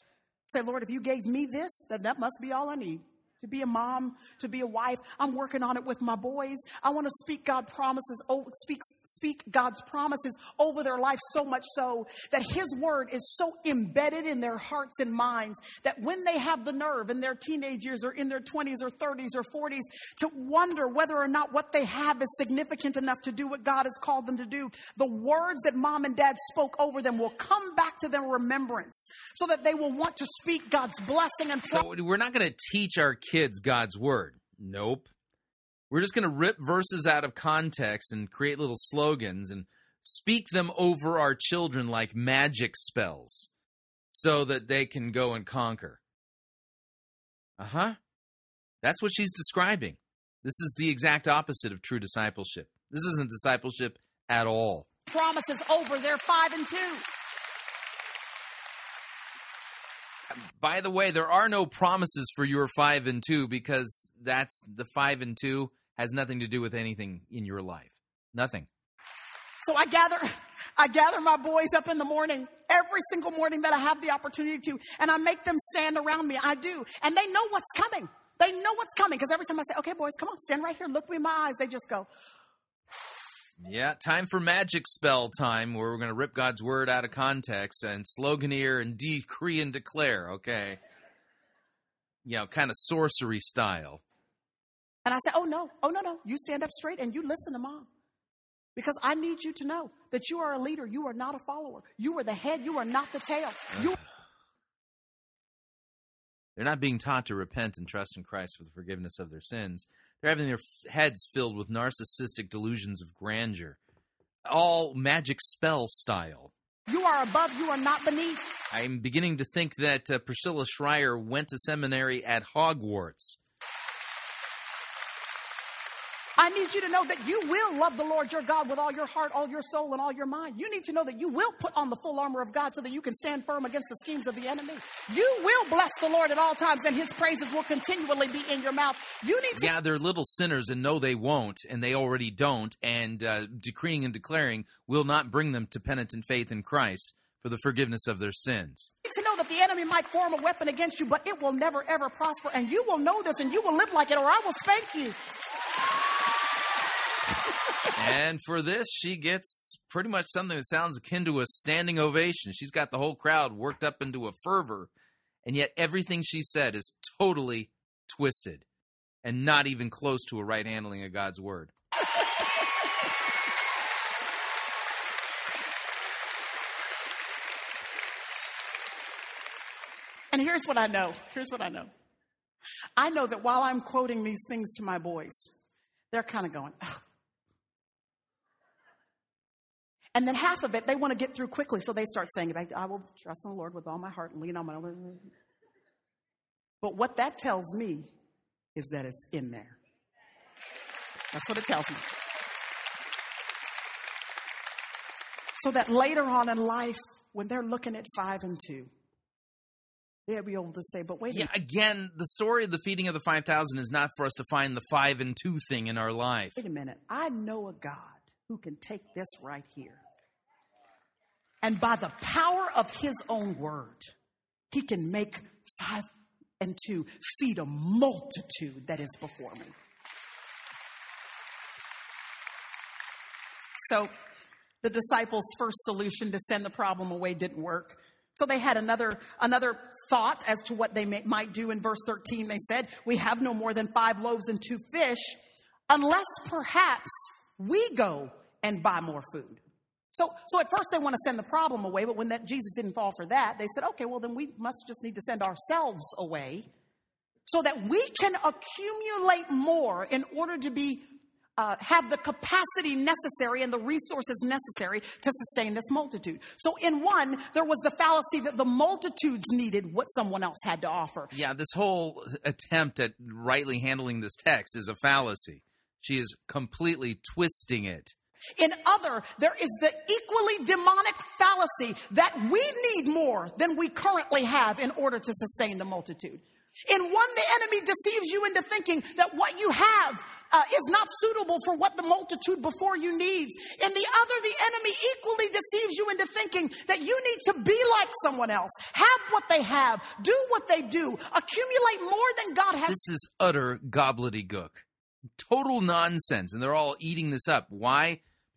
Say, Lord, if you gave me this, then that must be all I need. To be a mom, to be a wife. I'm working on it with my boys. I want to speak God promises, oh, speak, speak God's promises over their life so much so that his word is so embedded in their hearts and minds that when they have the nerve in their teenage years or in their twenties or thirties or forties to wonder whether or not what they have is significant enough to do what God has called them to do, the words that mom and dad spoke over them will come back to their remembrance so that they will want to speak God's blessing. And pro- so we're not going to teach our kids. kids God's word. Nope. We're just going to rip verses out of context and create little slogans and speak them over our children like magic spells so that they can go and conquer. Uh-huh. That's what she's describing. This is the exact opposite of true discipleship. This isn't discipleship at all. Promises over their five and two. By the way, there are no promises for your five and two because that's the five and two has nothing to do with anything in your life. Nothing. So I gather, I gather my boys up in the morning, every single morning that I have the opportunity to, and I make them stand around me. I do. And they know what's coming. They know what's coming because every time I say, okay, boys, come on, stand right here. Look me in my eyes. They just go. Yeah, time for magic spell time where we're going to rip God's word out of context and sloganeer and decree and declare, okay? You know, kind of sorcery style. And I say, oh, no, oh, no, no. You stand up straight and you listen to mom because I need you to know that you are a leader. You are not a follower. You are the head. You are not the tail. You- They're not being taught to repent and trust in Christ for the forgiveness of their sins. They're having their heads filled with narcissistic delusions of grandeur. All magic spell style. You are above, you are not beneath. I'm beginning to think that uh, Priscilla Shirer went to seminary at Hogwarts. I need you to know that you will love the Lord your God with all your heart, all your soul, and all your mind. You need to know that you will put on the full armor of God so that you can stand firm against the schemes of the enemy. You will bless the Lord at all times, and his praises will continually be in your mouth. You need to... Yeah, they're little sinners, and no, they won't, and they already don't, and uh, decreeing and declaring will not bring them to penitent faith in Christ for the forgiveness of their sins. You need to know that the enemy might form a weapon against you, but it will never, ever prosper, and you will know this, and you will live like it, or I will spank you. And for this, she gets pretty much something that sounds akin to a standing ovation. She's got the whole crowd worked up into a fervor, and yet everything she said is totally twisted and not even close to a right handling of God's word. And here's what I know. Here's what I know. I know that while I'm quoting these things to my boys, they're kind of going, oh. And then half of it, they want to get through quickly, so they start saying, I will trust in the Lord with all my heart and lean on my own. But what that tells me is that it's in there. That's what it tells me. So that later on in life, when they're looking at five and two, they'll be able to say, but wait a minute. Yeah, again, the story of the feeding of the five thousand is not for us to find the five and two thing in our life. Wait a minute. I know a God who can take this right here. And by the power of his own word, he can make five and two feed a multitude that is before me. So the disciples' first solution to send the problem away didn't work. So they had another another thought as to what they may, might do. In verse thirteen, they said, we have no more than five loaves and two fish, unless perhaps we go and buy more food. So so at first they want to send the problem away, but when that Jesus didn't fall for that, they said, okay, well, then we must just need to send ourselves away so that we can accumulate more in order to be Uh, have the capacity necessary and the resources necessary to sustain this multitude. So in one, there was the fallacy that the multitudes needed what someone else had to offer. Yeah, this whole attempt at rightly handling this text is a fallacy. She is completely twisting it. In other, there is the equally demonic fallacy that we need more than we currently have in order to sustain the multitude. In one, the enemy deceives you into thinking that what you have Uh, is not suitable for what the multitude before you needs. In the other, the enemy equally deceives you into thinking that you need to be like someone else, have what they have, do what they do, accumulate more than God has. This is utter gobbledygook, total nonsense, and they're all eating this up. Why?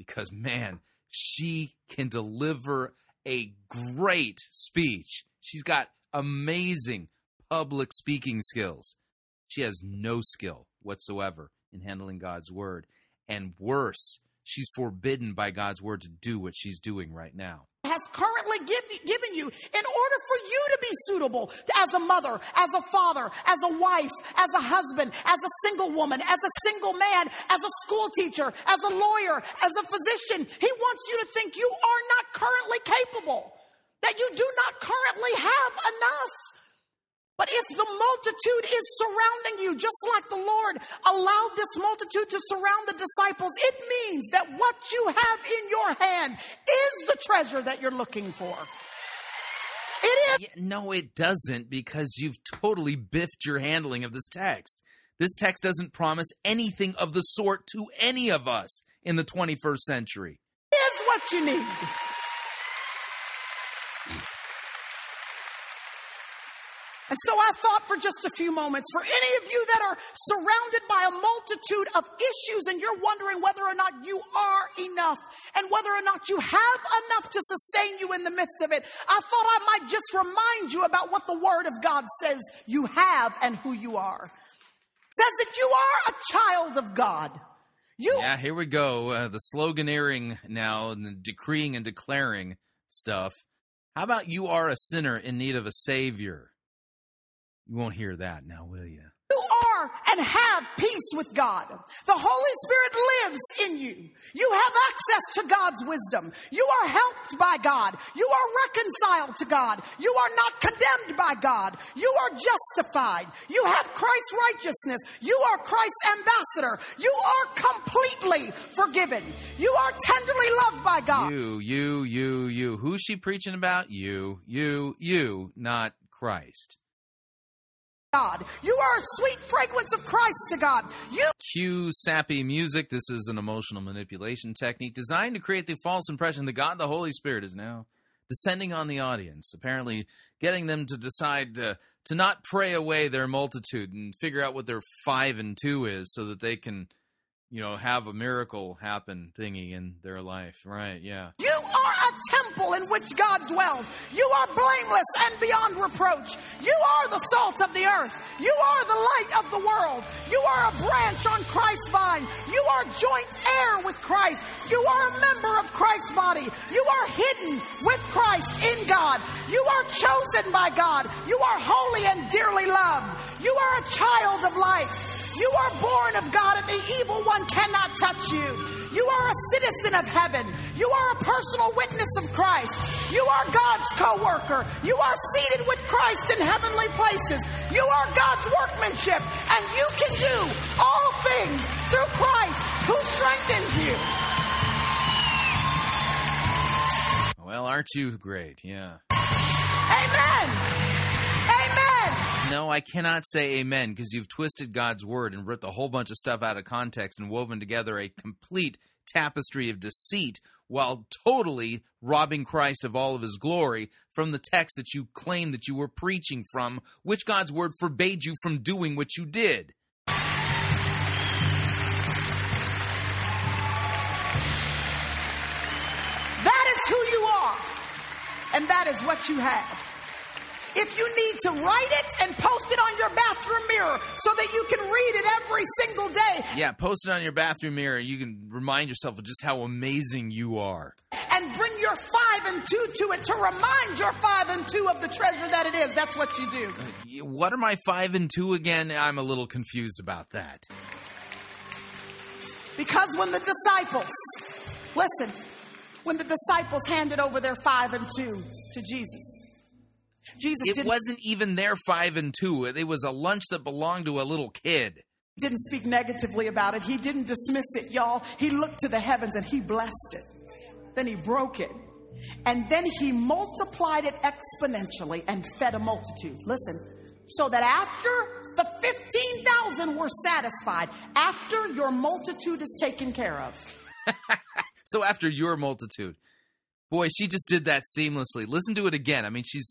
Because, man, she can deliver a great speech. She's got amazing public speaking skills. She has no skill whatsoever in handling God's word. And worse, she's forbidden by God's word to do what she's doing right now. Has currently give, given you in order for you to be suitable as a mother, as a father, as a wife, as a husband, as a single woman, as a single man, as a school teacher, as a lawyer, as a physician. He wants you to think you are not currently capable, that you do not currently have enough. But if the multitude is surrounding you, just like the Lord allowed this multitude to surround the disciples, it means that what you have in your hand is the treasure that you're looking for. It is. Yeah, no, it doesn't, because you've totally biffed your handling of this text. This text doesn't promise anything of the sort to any of us in the twenty-first century. It is what you need. And so I thought for just a few moments, for any of you that are surrounded by a multitude of issues and you're wondering whether or not you are enough and whether or not you have enough to sustain you in the midst of it, I thought I might just remind you about what the Word of God says you have and who you are. It says that you are a child of God. You- yeah, here we go. Uh, the sloganeering now and the decreeing and declaring stuff. How about you are a sinner in need of a Savior? You won't hear that now, will you? You are and have peace with God. The Holy Spirit lives in you. You have access to God's wisdom. You are helped by God. You are reconciled to God. You are not condemned by God. You are justified. You have Christ's righteousness. You are Christ's ambassador. You are completely forgiven. You are tenderly loved by God. You, you, you, you. Who's she preaching about? You, you, you, not Christ. God. You are a sweet fragrance of Christ to God. You Cue sappy music. This is an emotional manipulation technique designed to create the false impression that God, the Holy Spirit, is now descending on the audience, apparently getting them to decide to, to not pray away their multitude and figure out what their five and two is so that they can, you know, have a miracle happen thingy in their life. Right, yeah. You are a temple in which God dwells. You are blameless and beyond reproach. You are the salt of the earth. You are the light of the world. You are a branch on Christ's vine. You are joint heir with Christ. You are a member of Christ's body. You are hidden with Christ in God. You are chosen by God. You are holy and dearly loved. You are a child of light. You are born of God, and the evil one cannot touch you. You are a citizen of heaven. You are a personal witness of Christ. You are God's co-worker. You are seated with Christ in heavenly places. You are God's workmanship, and you can do all things through Christ who strengthens you. Well, aren't you great? Yeah. Amen. No, I cannot say amen, because you've twisted God's word and ripped a whole bunch of stuff out of context and woven together a complete tapestry of deceit while totally robbing Christ of all of his glory from the text that you claim that you were preaching from, which God's word forbade you from doing what you did. and that is what you have. If you need to write it and post it on your bathroom mirror so that you can read it every single day. Yeah, post it on your bathroom mirror. You can remind yourself of just how amazing you are. And bring your five and two to it to remind your five and two of the treasure that it is. That's what you do. What are my five and two again? I'm a little confused about that. Because when the disciples, listen, when the disciples handed over their five and two to Jesus, Jesus it didn't, wasn't even their five and two. It was a lunch that belonged to a little kid. Didn't speak negatively about it. He didn't dismiss it, y'all. He looked to the heavens and he blessed it. Then he broke it. And then he multiplied it exponentially and fed a multitude. Listen, so that after the fifteen thousand were satisfied, after your multitude is taken care of. So after your multitude. Boy, she just did that seamlessly. Listen to it again. I mean, she's...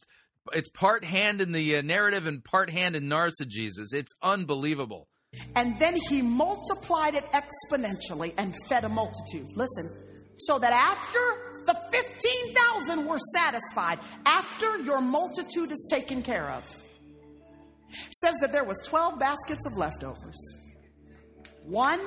It's part hand in the narrative and part hand in narcissism. It's unbelievable. And then he multiplied it exponentially and fed a multitude. Listen, so that after the fifteen thousand were satisfied, after your multitude is taken care of, says that there was twelve baskets of leftovers. One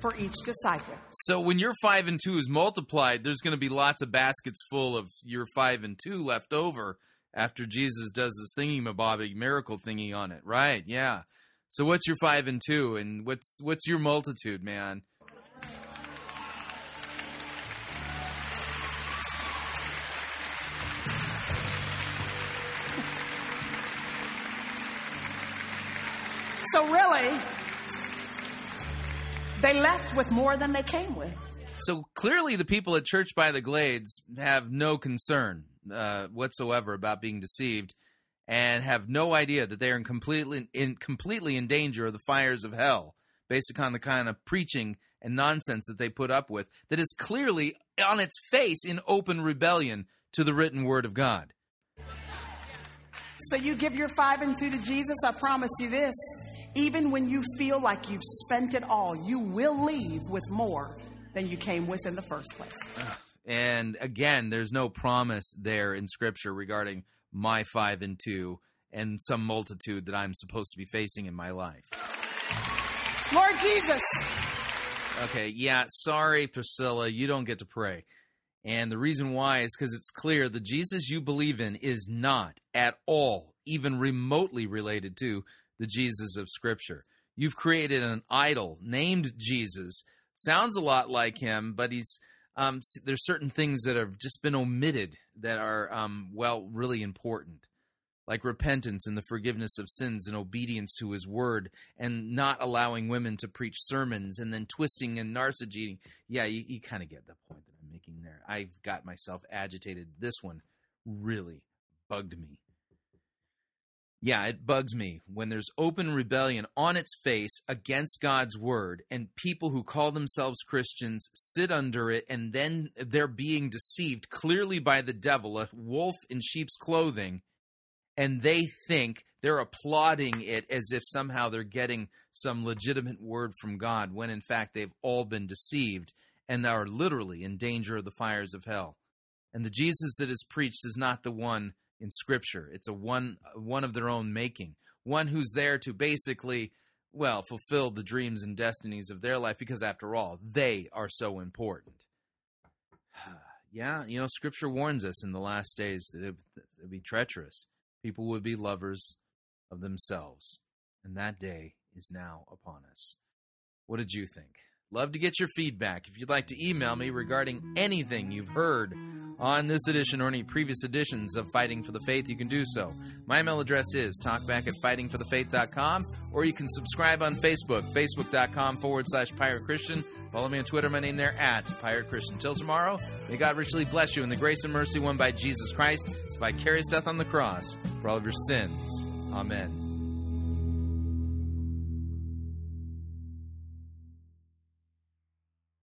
for each disciple. So when your five and two is multiplied, there's going to be lots of baskets full of your five and two left over. After Jesus does this thingy-mabobbing miracle thingy on it. Right, yeah. So what's your five and two, and what's what's your multitude, man? So really, they left with more than they came with. So clearly the people at Church by the Glades have no concern Uh, whatsoever about being deceived, and have no idea that they are in completely in completely in danger of the fires of hell based upon the kind of preaching and nonsense that they put up with that is clearly on its face in open rebellion to the written word of God. So you give your five and two to Jesus, I promise you this, even when you feel like you've spent it all, you will leave with more than you came with in the first place. Ugh. And again, there's no promise there in Scripture regarding my five and two and some multitude that I'm supposed to be facing in my life. Lord Jesus. Okay, yeah, sorry, Priscilla, you don't get to pray. And the reason why is because it's clear the Jesus you believe in is not at all even remotely related to the Jesus of Scripture. You've created an idol named Jesus. Sounds a lot like him, but he's... Um, there's certain things that have just been omitted that are, um, well, really important, like repentance and the forgiveness of sins and obedience to his word and not allowing women to preach sermons and then twisting and narcissism. Yeah, you, you kind of get the point that I'm making there. I've got myself agitated. This one really bugged me. Yeah, it bugs me when there's open rebellion on its face against God's word and people who call themselves Christians sit under it and then they're being deceived clearly by the devil, a wolf in sheep's clothing, and they think they're applauding it as if somehow they're getting some legitimate word from God when in fact they've all been deceived and are literally in danger of the fires of hell. And the Jesus that is preached is not the one in Scripture. It's a one one of their own making, one who's there to basically, well, fulfill the dreams and destinies of their life because, after all, they are so important. Yeah, you know, Scripture warns us in the last days that it would be treacherous. People would be lovers of themselves, and that day is now upon us. What did you think? Love to get your feedback. If you'd like to email me regarding anything you've heard on this edition or any previous editions of Fighting for the Faith, you can do so. My email address is talkback at fighting for the faith dot com, or you can subscribe on Facebook, facebook.com forward slash Pirate Christian. Follow me on Twitter, my name there, at Pirate Christian. Till tomorrow, may God richly bless you in the grace and mercy won by Jesus Christ, his vicarious death on the cross for all of your sins. Amen.